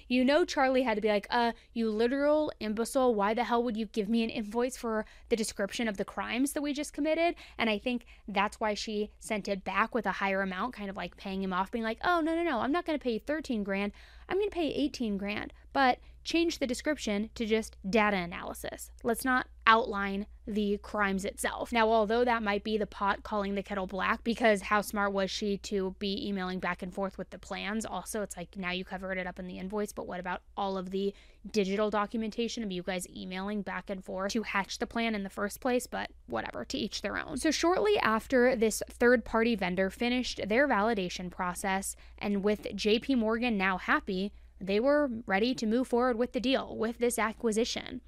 You know Charlie had to be like, you literal imbecile, why the hell would you give me an invoice for the description of the crimes that we just committed? And I think that's why she sent it back with a higher amount, kind of like paying him off, being like, oh, no, I'm not going to pay you 13 grand. I'm going to pay you 18 grand, but change the description to just data analysis. Let's not outline the crimes itself. Now, although that might be the pot calling the kettle black, because how smart was she to be emailing back and forth with the plans? Also, it's like, now you covered it up in the invoice, but what about all of the digital documentation of you guys emailing back and forth to hatch the plan in the first place? But whatever, to each their own. So shortly after this third-party vendor finished their validation process, and with JPMorgan now happy, they were ready to move forward with the deal, with this acquisition.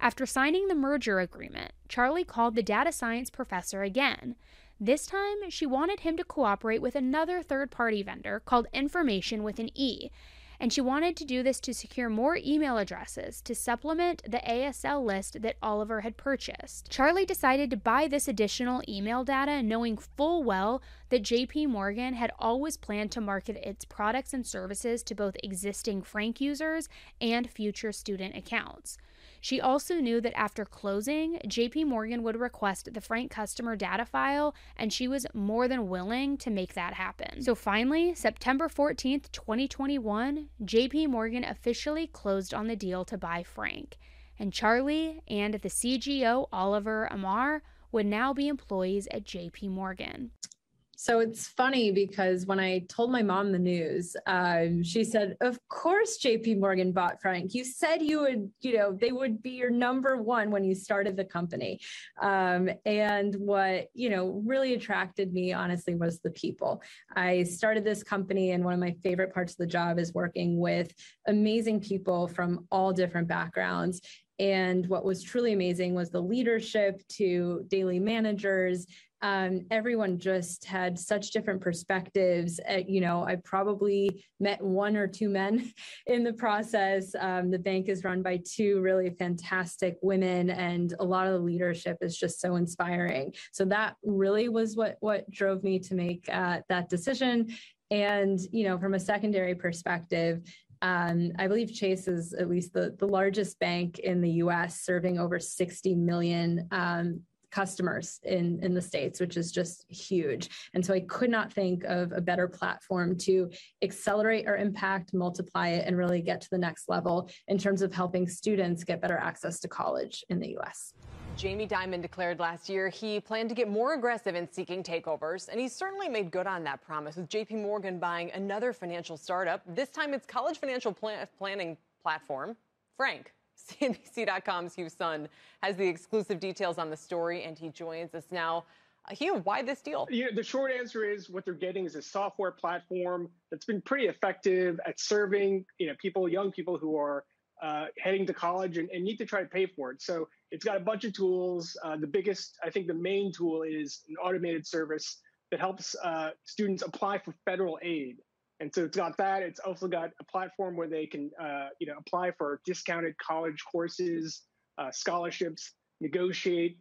After signing the merger agreement, Charlie called the data science professor again. This time, she wanted him to cooperate with another third-party vendor called Information with an E, and she wanted to do this to secure more email addresses to supplement the ASL list that Oliver had purchased. Charlie decided to buy this additional email data, knowing full well that JPMorgan had always planned to market its products and services to both existing Frank users and future student accounts. She also knew that after closing, JPMorgan would request the Frank customer data file, and she was more than willing to make that happen. So finally, September 14th, 2021, JPMorgan officially closed on the deal to buy Frank, and Charlie and the CGO, Oliver Amar, would now be employees at JPMorgan. So it's funny because when I told my mom the news, she said, of course, JPMorgan bought Frank. You said you would, they would be your number one when you started the company. And what, really attracted me, honestly, was the people. I started this company, and one of my favorite parts of the job is working with amazing people from all different backgrounds. And what was truly amazing was the leadership to daily managers. Everyone just had such different perspectives. I probably met one or two men in the process. The bank is run by two really fantastic women, and a lot of the leadership is just so inspiring. So that really was what drove me to make that decision. And, from a secondary perspective, I believe Chase is at least the largest bank in the U.S., serving over 60 million customers in the States, which is just huge. And so I could not think of a better platform to accelerate our impact, multiply it, and really get to the next level in terms of helping students get better access to college in the U.S. Jamie Dimon declared last year he planned to get more aggressive in seeking takeovers, and he certainly made good on that promise with JPMorgan buying another financial startup. This time it's college financial planning platform, Frank. CNBC.com's Hugh Sun has the exclusive details on the story, and he joins us now. Hugh, why this deal? The short answer is what they're getting is a software platform that's been pretty effective at serving people, young people who are heading to college and need to try to pay for it. So it's got a bunch of tools. The biggest, I think the main tool is an automated service that helps students apply for federal aid. And so it's got that. It's also got a platform where they can, apply for discounted college courses, scholarships, negotiate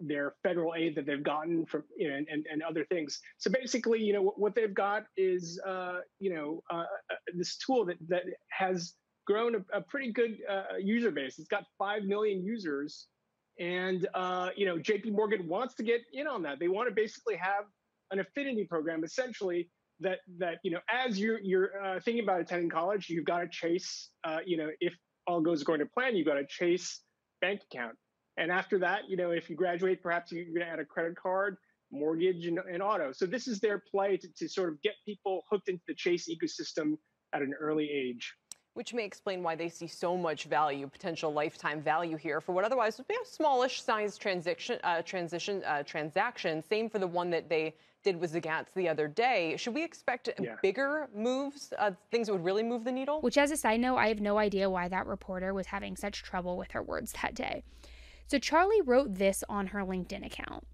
their federal aid that they've gotten from, and other things. So basically, what they've got is, this tool that has grown a pretty good user base. It's got 5 million users, and JPMorgan wants to get in on that. They want to basically have an affinity program, essentially. That as you're thinking about attending college, you've got to chase if all goes according to plan, you've got to chase bank account, and after that, if you graduate, perhaps you're going to add a credit card, mortgage, and auto. So this is their play to sort of get people hooked into the Chase ecosystem at an early age, which may explain why they see so much value, potential lifetime value here for what otherwise would be a smallish size transaction. Same for the one that they did with Zagat's the other day. Should we expect bigger moves, things that would really move the needle? Which, as a side note, I have no idea why that reporter was having such trouble with her words that day. So Charlie wrote this on her LinkedIn account.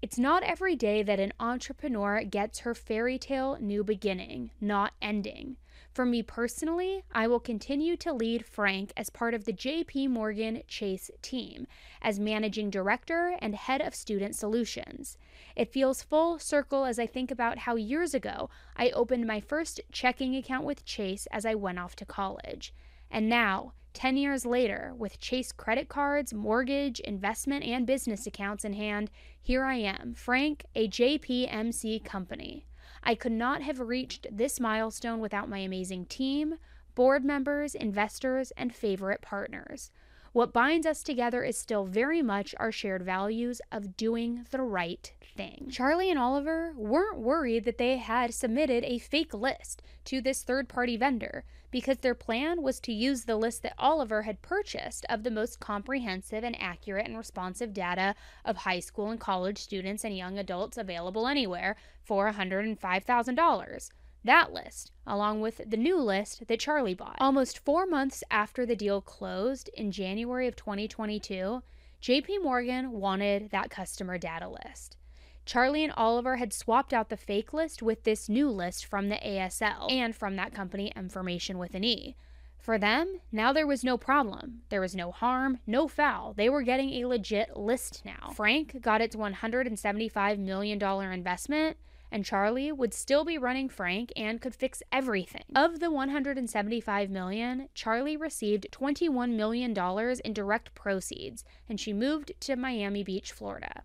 It's not every day that an entrepreneur gets her fairy tale new beginning, not ending. For me personally, I will continue to lead Frank as part of the JPMorgan Chase team as managing director and head of student solutions. It feels full circle as I think about how years ago I opened my first checking account with Chase as I went off to college. And now, 10 years later, with Chase credit cards, mortgage, investment, and business accounts in hand, here I am, Frank, a JPMC company. I could not have reached this milestone without my amazing team, board members, investors, and favorite partners. What binds us together is still very much our shared values of doing the right thing. Charlie and Oliver weren't worried that they had submitted a fake list to this third-party vendor because their plan was to use the list that Oliver had purchased of the most comprehensive and accurate and responsive data of high school and college students and young adults available anywhere for $105,000. That list, along with the new list that Charlie bought. Almost 4 months after the deal closed in January of 2022, JPMorgan wanted that customer data list. Charlie and Oliver had swapped out the fake list with this new list from the ASL and from that company Information with an E. For them, now there was no problem. There was no harm, no foul. They were getting a legit list now. Frank got its $175 million investment, and Charlie would still be running Frank and could fix everything. Of the $175 million, Charlie received $21 million in direct proceeds, and she moved to Miami Beach, Florida.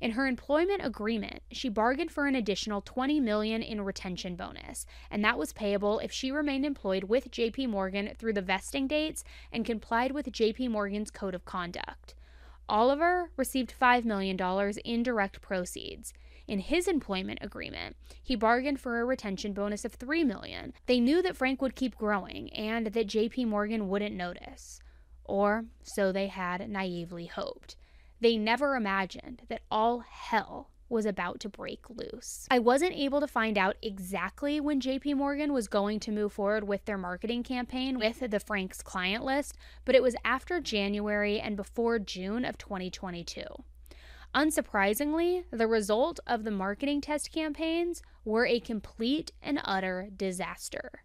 In her employment agreement, she bargained for an additional $20 million in retention bonus, and that was payable if she remained employed with JPMorgan through the vesting dates and complied with JPMorgan's code of conduct. Oliver received $5 million in direct proceeds. In his employment agreement, he bargained for a retention bonus of $3 million. They knew that Frank would keep growing and that JPMorgan wouldn't notice. Or so they had naively hoped. They never imagined that all hell was about to break loose. I wasn't able to find out exactly when JPMorgan was going to move forward with their marketing campaign with the Frank's client list, but it was after January and before June of 2022. Unsurprisingly, the result of the marketing test campaigns were a complete and utter disaster.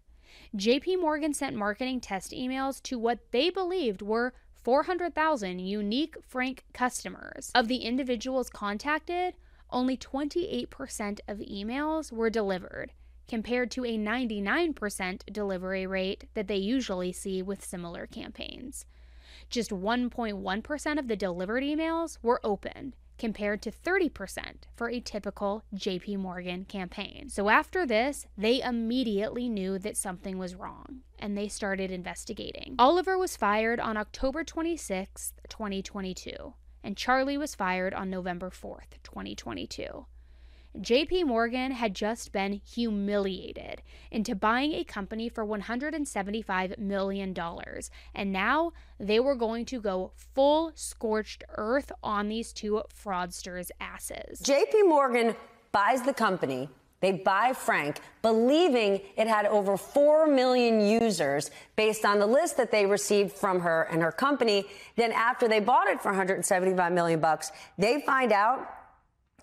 JPMorgan sent marketing test emails to what they believed were 400,000 unique Frank customers. Of the individuals contacted, only 28% of emails were delivered, compared to a 99% delivery rate that they usually see with similar campaigns. Just 1.1% of the delivered emails were opened, compared to 30% for a typical JPMorgan campaign. So after this, they immediately knew that something was wrong, and they started investigating. Oliver was fired on October 26, 2022, and Charlie was fired on November 4, 2022. JPMorgan had just been humiliated into buying a company for $175 million, and now they were going to go full scorched earth on these two fraudsters' asses. JPMorgan buys the company. They buy Frank, believing it had over 4 million users based on the list that they received from her and her company. Then after they bought it for $175 million, they find out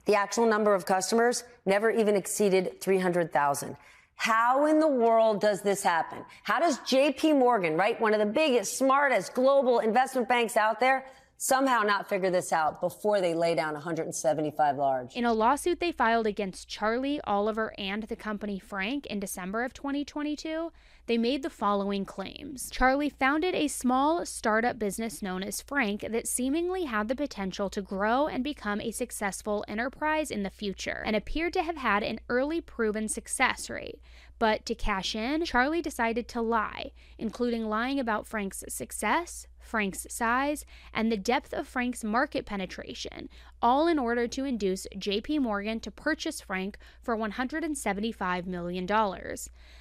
the actual number of customers never even exceeded 300,000. How in the world does this happen? How does JPMorgan, right, one of the biggest, smartest global investment banks out there, somehow not figure this out before they lay down 175 large? In a lawsuit they filed against Charlie, Oliver, and the company Frank in December of 2022, they made the following claims. Charlie founded a small startup business known as Frank that seemingly had the potential to grow and become a successful enterprise in the future and appeared to have had an early proven success rate. But to cash in, Charlie decided to lie, including lying about Frank's success, Frank's size, and the depth of Frank's market penetration, all in order to induce JPMorgan to purchase Frank for $175 million.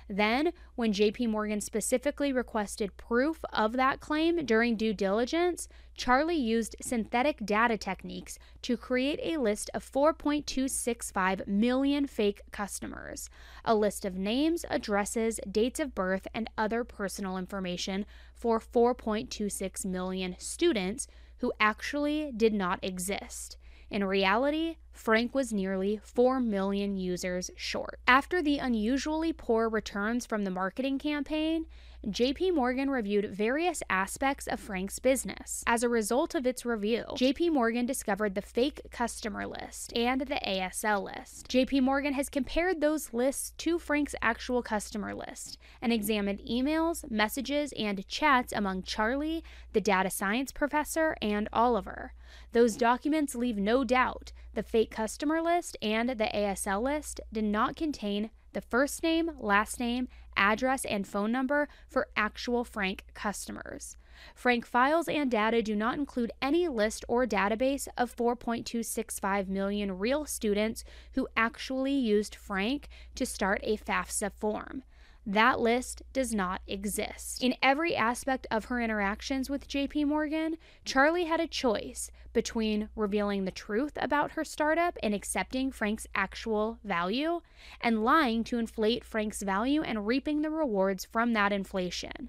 Then, when JPMorgan specifically requested proof of that claim during due diligence, Charlie used synthetic data techniques to create a list of 4.265 million fake customers, a list of names, addresses, dates of birth, and other personal information for 4.26 million students who actually did not exist. In reality, Frank was nearly 4 million users short. After the unusually poor returns from the marketing campaign, JPMorgan reviewed various aspects of Frank's business. As a result of its review, JPMorgan discovered the fake customer list and the ASL list. JPMorgan has compared those lists to Frank's actual customer list and examined emails, messages, and chats among Charlie, the data science professor, and Oliver. Those documents leave no doubt the fake customer list and the ASL list did not contain the first name, last name, address, and phone number for actual Frank customers. Frank files and data do not include any list or database of 4.265 million real students who actually used Frank to start a FAFSA form. That list does not exist. In every aspect of her interactions with JPMorgan, Charlie had a choice between revealing the truth about her startup and accepting Frank's actual value, and lying to inflate Frank's value and reaping the rewards from that inflation.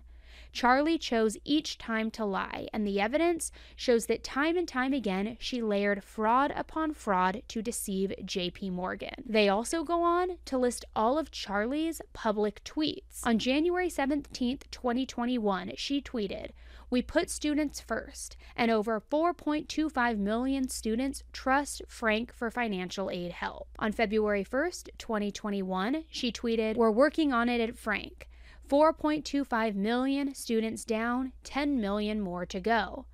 Charlie chose each time to lie, and the evidence shows that time and time again, she layered fraud upon fraud to deceive JPMorgan. They also go on to list all of Charlie's public tweets. On January 17th, 2021, she tweeted, "We put students first, and over 4.25 million students trust Frank for financial aid help." On February 1st, 2021, she tweeted, "We're working on it at Frank. 4.25 million students down, 10 million more to go."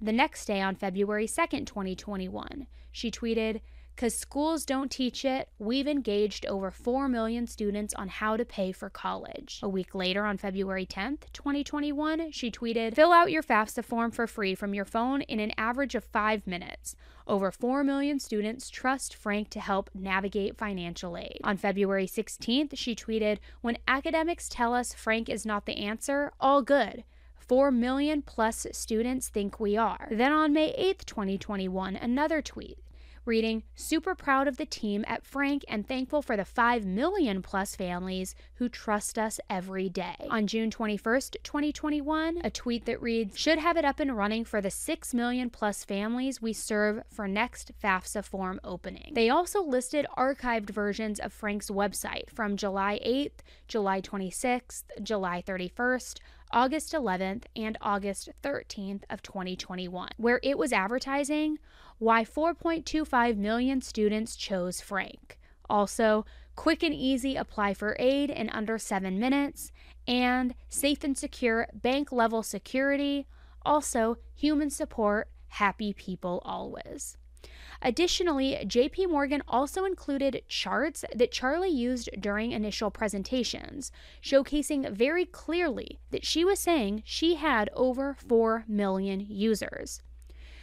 The next day, on February 2nd, 2021, she tweeted, "'Cause schools don't teach it, we've engaged over 4 million students on how to pay for college." A week later, on February 10th, 2021, she tweeted, "Fill out your FAFSA form for free from your phone in an average of 5 minutes. Over 4 million students trust Frank to help navigate financial aid." On February 16th, she tweeted, "When academics tell us Frank is not the answer, all good. 4 million plus students think we are." Then on May 8th, 2021, another tweet, reading, "Super proud of the team at Frank and thankful for the 5 million plus families who trust us every day." On June 21st, 2021, a tweet that reads, "Should have it up and running for the 6 million plus families we serve for next FAFSA form opening." They also listed archived versions of Frank's website from July 8th, July 26th, July 31st, August 11th, and August 13th of 2021, where it was advertising why 4.25 million students chose Frank. Also, quick and easy apply for aid in under 7 minutes, and safe and secure bank level security. Also, human support, happy people always. Additionally, JPMorgan also included charts that Charlie used during initial presentations, showcasing very clearly that she was saying she had over 4 million users.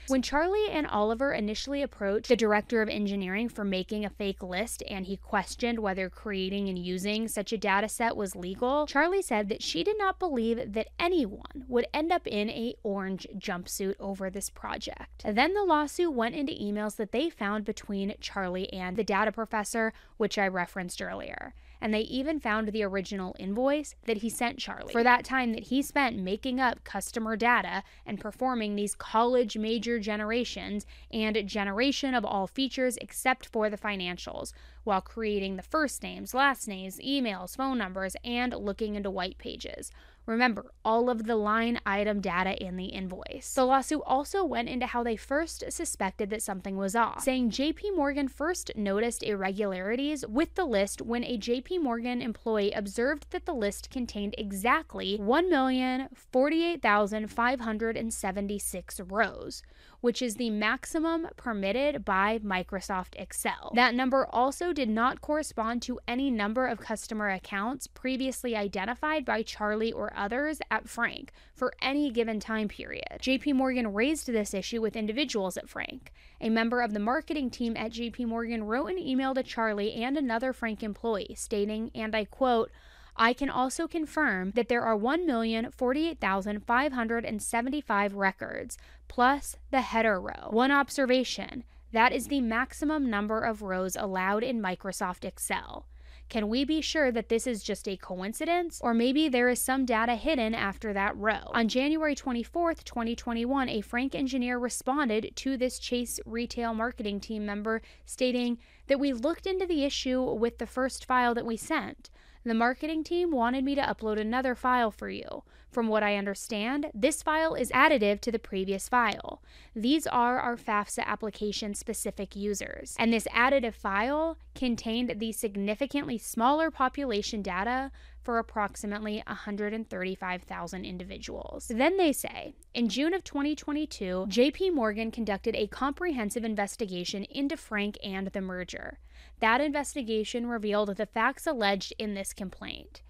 When Charlie and Oliver initially approached the director of engineering for making a fake list and he questioned whether creating and using such a data set was legal, Charlie said that she did not believe that anyone would end up in an orange jumpsuit over this project. Then the lawsuit went into emails that they found between Charlie and the data professor, which I referenced earlier. And they even found the original invoice that he sent Charlie for that time that he spent making up customer data and performing these college major generations and generation of all features except for the financials, while creating the first names, last names, emails, phone numbers, and looking into white pages. Remember, all of the line item data in the invoice. The lawsuit also went into how they first suspected that something was off, saying JPMorgan first noticed irregularities with the list when a JPMorgan employee observed that the list contained exactly 1,048,576 rows, which is the maximum permitted by Microsoft Excel. That number also did not correspond to any number of customer accounts previously identified by Charlie or others at Frank for any given time period. JPMorgan raised this issue with individuals at Frank. A member of the marketing team at JPMorgan wrote an email to Charlie and another Frank employee stating, and I quote, "I can also confirm that there are 1,048,575 records, plus the header row. One observation, that is the maximum number of rows allowed in Microsoft Excel. Can we be sure that this is just a coincidence, or maybe there is some data hidden after that row? On January 24th, 2021, a Frank engineer responded to this Chase retail marketing team member stating that we looked into the issue with the first file that we sent. The marketing team wanted me to upload another file for you. From what I understand, this file is additive to the previous file. These are our FAFSA application-specific users, and this additive file contained the significantly smaller population data for approximately 135,000 individuals. Then they say, in June of 2022, JPMorgan conducted a comprehensive investigation into Frank and the merger. That investigation revealed the facts alleged in this complaint.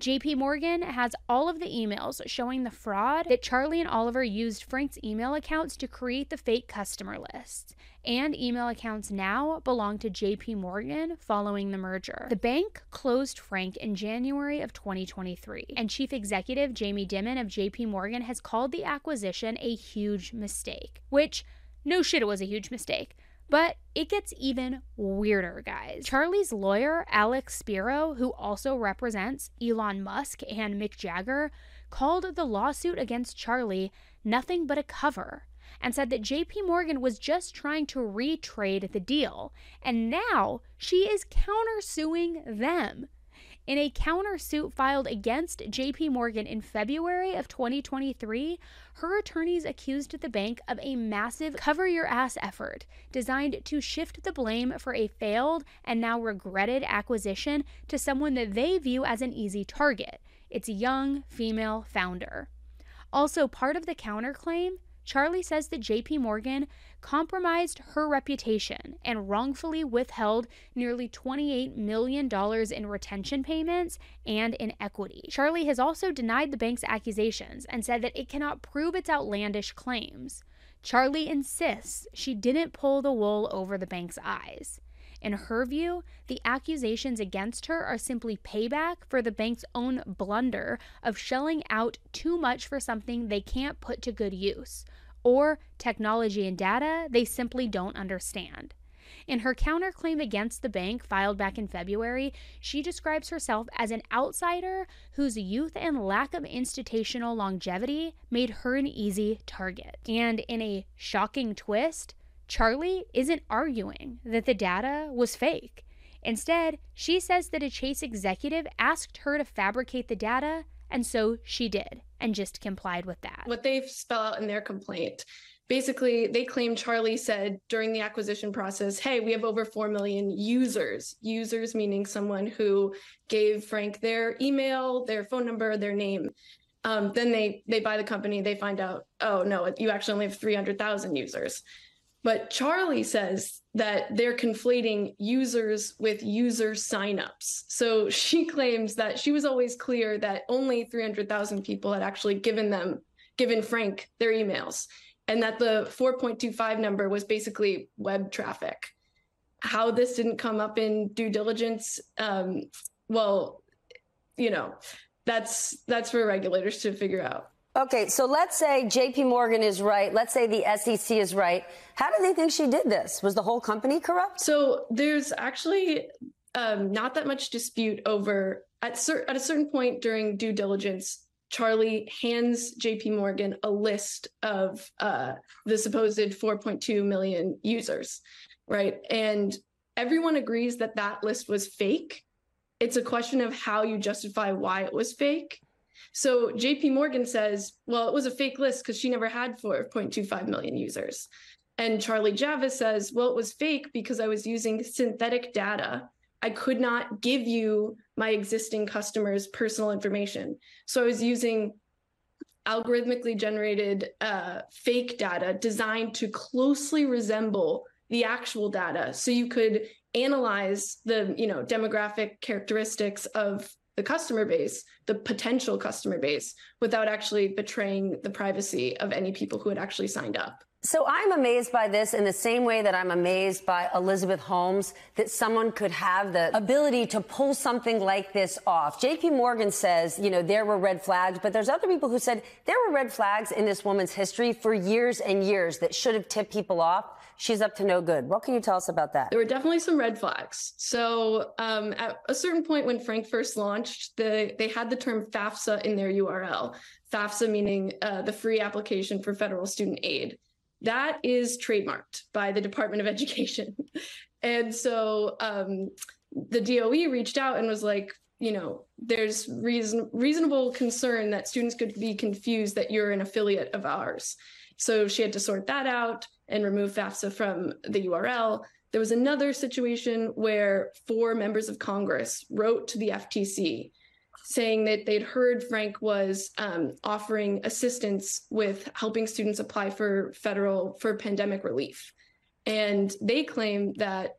JPMorgan has all of the emails showing the fraud that Charlie and Oliver used Frank's email accounts to create the fake customer lists, and email accounts now belong to JPMorgan following the merger. The bank closed Frank in January of 2023, and Chief Executive Jamie Dimon of JPMorgan has called the acquisition a huge mistake, which, no shit, it was a huge mistake. But it gets even weirder, guys. Charlie's lawyer, Alex Spiro, who also represents Elon Musk and Mick Jagger, called the lawsuit against Charlie nothing but a cover and said that JPMorgan was just trying to retrade the deal, and now she is countersuing them. In a countersuit filed against JPMorgan in February of 2023, her attorneys accused the bank of a massive cover-your-ass effort designed to shift the blame for a failed and now regretted acquisition to someone that they view as an easy target, its young female founder. Also, part of the counterclaim, Charlie says that JPMorgan compromised her reputation and wrongfully withheld nearly $28 million in retention payments and in equity. Charlie has also denied the bank's accusations and said that it cannot prove its outlandish claims. Charlie insists she didn't pull the wool over the bank's eyes. In her view, the accusations against her are simply payback for the bank's own blunder of shelling out too much for something they can't put to good use, or technology and data they simply don't understand. In her counterclaim against the bank filed back in February, she describes herself as an outsider whose youth and lack of institutional longevity made her an easy target. And in a shocking twist, Charlie isn't arguing that the data was fake. Instead, she says that a Chase executive asked her to fabricate the data, and so she did, and just complied with that. What they spell out in their complaint, basically, they claim Charlie said during the acquisition process, hey, we have over 4 million users. Users meaning someone who gave Frank their email, their phone number, their name. Then they buy the company, they find out, oh, no, you actually only have 300,000 users. But Charlie says that they're conflating users with user signups. So she claims that she was always clear that only 300,000 people had actually given Frank their emails, and that the 4.25 number was basically web traffic. How this didn't come up in due diligence, well, you know, that's for regulators to figure out. Okay, so let's say JPMorgan is right. Let's say the SEC is right. How do they think she did this? Was the whole company corrupt? So there's actually not that much dispute over, at a certain point during due diligence, Charlie hands JPMorgan a list of the supposed 4.2 million users, right? And everyone agrees that that list was fake. It's a question of how you justify why it was fake. So JPMorgan says, well, it was a fake list because she never had 4.25 million users. And Charlie Javice says, well, it was fake because I was using synthetic data. I could not give you my existing customers' personal information. So I was using algorithmically generated fake data designed to closely resemble the actual data. So you could analyze the, you know, demographic characteristics of the customer base, the potential customer base, without actually betraying the privacy of any people who had actually signed up. So I'm amazed by this in the same way that I'm amazed by Elizabeth Holmes, that someone could have the ability to pull something like this off. JPMorgan says, you know, there were red flags, but there's other people who said there were red flags in this woman's history for years and years that should have tipped people off. She's up to no good. What can you tell us about that? There were definitely some red flags. So at a certain point when Frank first launched, they had the term FAFSA in their URL. FAFSA meaning the free application for federal student aid. That is trademarked by the Department of Education. And so the DOE reached out and was like, you know, there's reasonable concern that students could be confused that you're an affiliate of ours. So she had to sort that out and remove FAFSA from the URL. There was another situation where four members of Congress wrote to the FTC saying that they'd heard Frank was offering assistance with helping students apply for pandemic relief. And they claimed that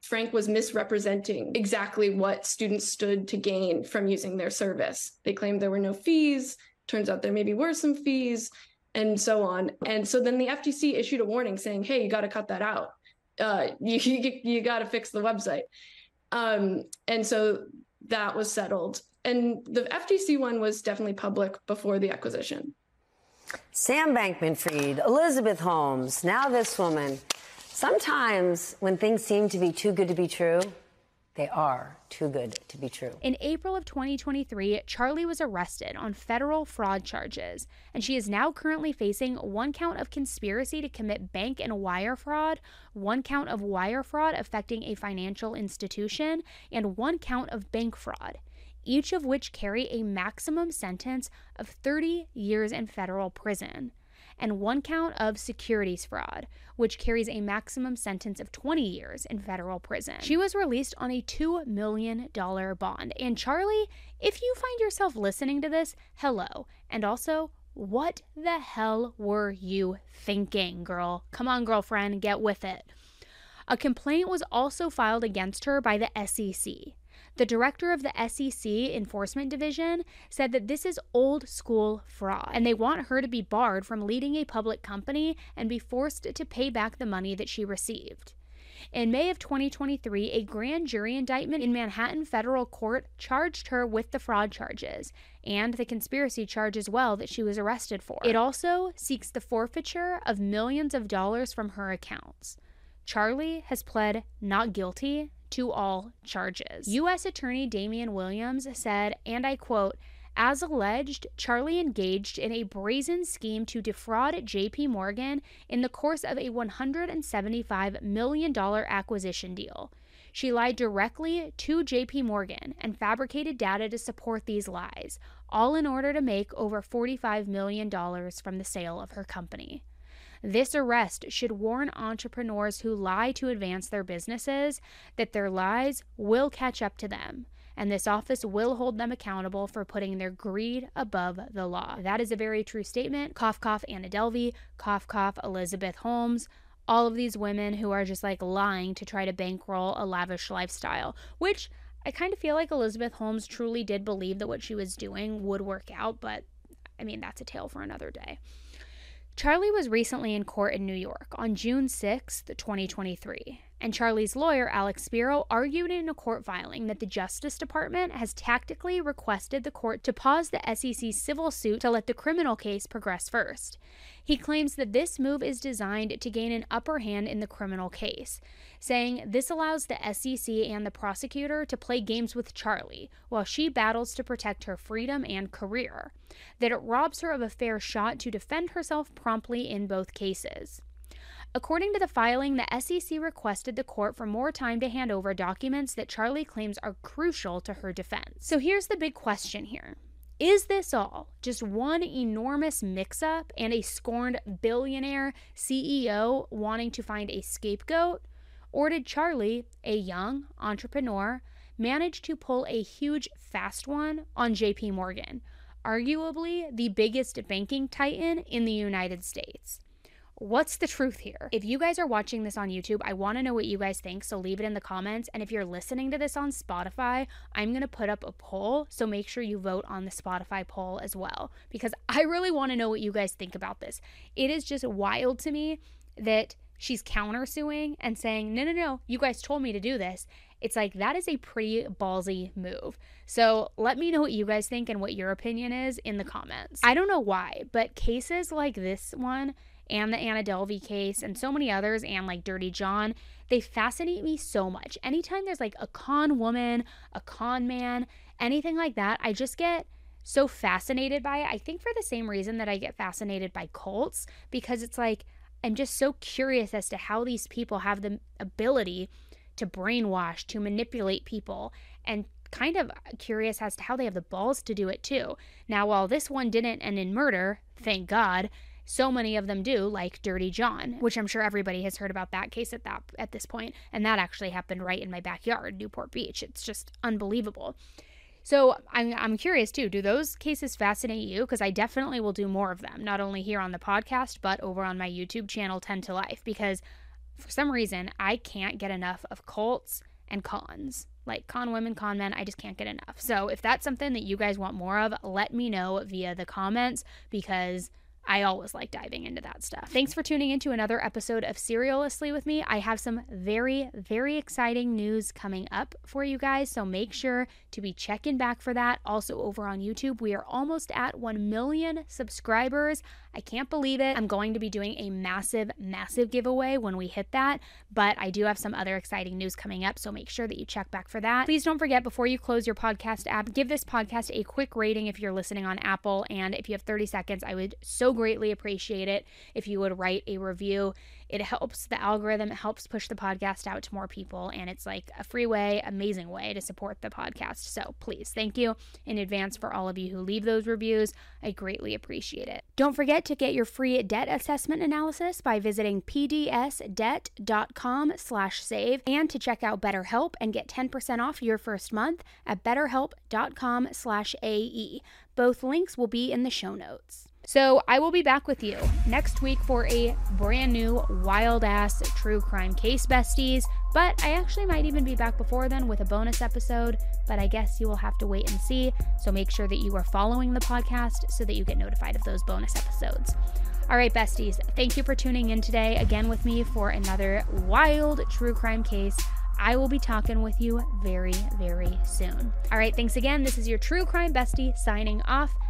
Frank was misrepresenting exactly what students stood to gain from using their service. They claimed there were no fees. Turns out there maybe were some fees, and so on. And so then the FTC issued a warning saying, hey, you got to cut that out. You got to fix the website. And so that was settled. And the FTC one was definitely public before the acquisition. Sam Bankman-Fried, Elizabeth Holmes, now this woman. Sometimes when things seem to be too good to be true, they are too good to be true. In April of 2023, Charlie was arrested on federal fraud charges, and she is now currently facing one count of conspiracy to commit bank and wire fraud, one count of wire fraud affecting a financial institution, and one count of bank fraud, each of which carry a maximum sentence of 30 years in federal prison, and one count of securities fraud, which carries a maximum sentence of 20 years in federal prison. She was released on a $2 million bond. And Charlie, if you find yourself listening to this, hello. And also, what the hell were you thinking, girl? Come on, girlfriend, get with it. A complaint was also filed against her by the SEC. The director of the SEC Enforcement Division said that this is old school fraud, and they want her to be barred from leading a public company and be forced to pay back the money that she received. In May of 2023, a grand jury indictment in Manhattan federal court charged her with the fraud charges and the conspiracy charge as well that she was arrested for. It also seeks the forfeiture of millions of dollars from her accounts. Charlie has pled not guilty to all charges. U.S. Attorney Damian Williams said, and I quote, "As alleged, Charlie engaged in a brazen scheme to defraud JP Morgan in the course of a $175 million acquisition deal. She lied directly to JP Morgan and fabricated data to support these lies, all in order to make over $45 million from the sale of her company. This arrest should warn entrepreneurs who lie to advance their businesses that their lies will catch up to them, and this office will hold them accountable for putting their greed above the law." That is a very true statement. Cough, cough, Anna Delvey. Cough, cough, Elizabeth Holmes. All of these women who are just like lying to try to bankroll a lavish lifestyle, which I kind of feel like Elizabeth Holmes truly did believe that what she was doing would work out, but I mean, that's a tale for another day. Charlie was recently in court in New York on June 6, 2023, and Charlie's lawyer, Alex Spiro, argued in a court filing that the Justice Department has tactically requested the court to pause the SEC's civil suit to let the criminal case progress first. He claims that this move is designed to gain an upper hand in the criminal case, saying this allows the SEC and the prosecutor to play games with Charlie while she battles to protect her freedom and career, that it robs her of a fair shot to defend herself promptly in both cases. According to the filing, the SEC requested the court for more time to hand over documents that Charlie claims are crucial to her defense. So here's the big question here. Is this all just one enormous mix-up and a scorned billionaire CEO wanting to find a scapegoat? Or did Charlie, a young entrepreneur, manage to pull a huge fast one on JP Morgan, arguably the biggest banking titan in the United States? what's the truth here? If you guys are watching this on YouTube, I want to know what you guys think, so leave it in the comments. And if you're listening to this on Spotify, I'm going to put up a poll, so make sure you vote on the Spotify poll as well, because I really want to know what you guys think about this. It is just wild to me that she's countersuing and saying, no, you guys told me to do this. It's like, that is a pretty ballsy move. So let me know what you guys think and what your opinion is in the comments. I don't know why, but cases like this one and the Anna Delvey case and so many others, and like Dirty John, they fascinate me so much. Anytime there's like a con woman, a con man, anything like that, I just get so fascinated by it. I think for the same reason that I get fascinated by cults, because it's like, I'm just so curious as to how these people have the ability to brainwash, to manipulate people, and kind of curious as to how they have the balls to do it too. Now, while this one didn't end in murder, thank God, so many of them do, like Dirty John, which I'm sure everybody has heard about that case at this point. And that actually happened right in my backyard, Newport Beach. It's just unbelievable. So I'm curious too, do those cases fascinate you? Because I definitely will do more of them, not only here on the podcast, but over on my YouTube channel, 10 to Life, because for some reason, I can't get enough of cults and cons. Like con women, con men, I just can't get enough. So if that's something that you guys want more of, let me know via the comments, because I always like diving into that stuff. Thanks for tuning into another episode of Serialously with me. I have some very, very exciting news coming up for you guys, so make sure to be checking back for that. Also over on YouTube, we are almost at 1 million subscribers. I can't believe it. I'm going to be doing a massive, massive giveaway when we hit that, but I do have some other exciting news coming up, so make sure that you check back for that. Please don't forget, before you close your podcast app, give this podcast a quick rating if you're listening on Apple, and if you have 30 seconds, I would so greatly appreciate it if you would write a review. It helps the algorithm, it helps push the podcast out to more people, and it's like a free way, amazing way to support the podcast. So please, thank you in advance for all of you who leave those reviews. I greatly appreciate it. Don't forget to get your free debt assessment analysis by visiting pdsdebt.com/save, and to check out BetterHelp and get 10% off your first month at betterhelp.com/AE. Both links will be in the show notes. So I will be back with you next week for a brand new wild-ass true crime case, besties. But I actually might even be back before then with a bonus episode, but I guess you will have to wait and see. So make sure that you are following the podcast so that you get notified of those bonus episodes. All right, besties, thank you for tuning in today again with me for another wild true crime case. I will be talking with you very, very soon. All right, thanks again. This is your true crime bestie signing off.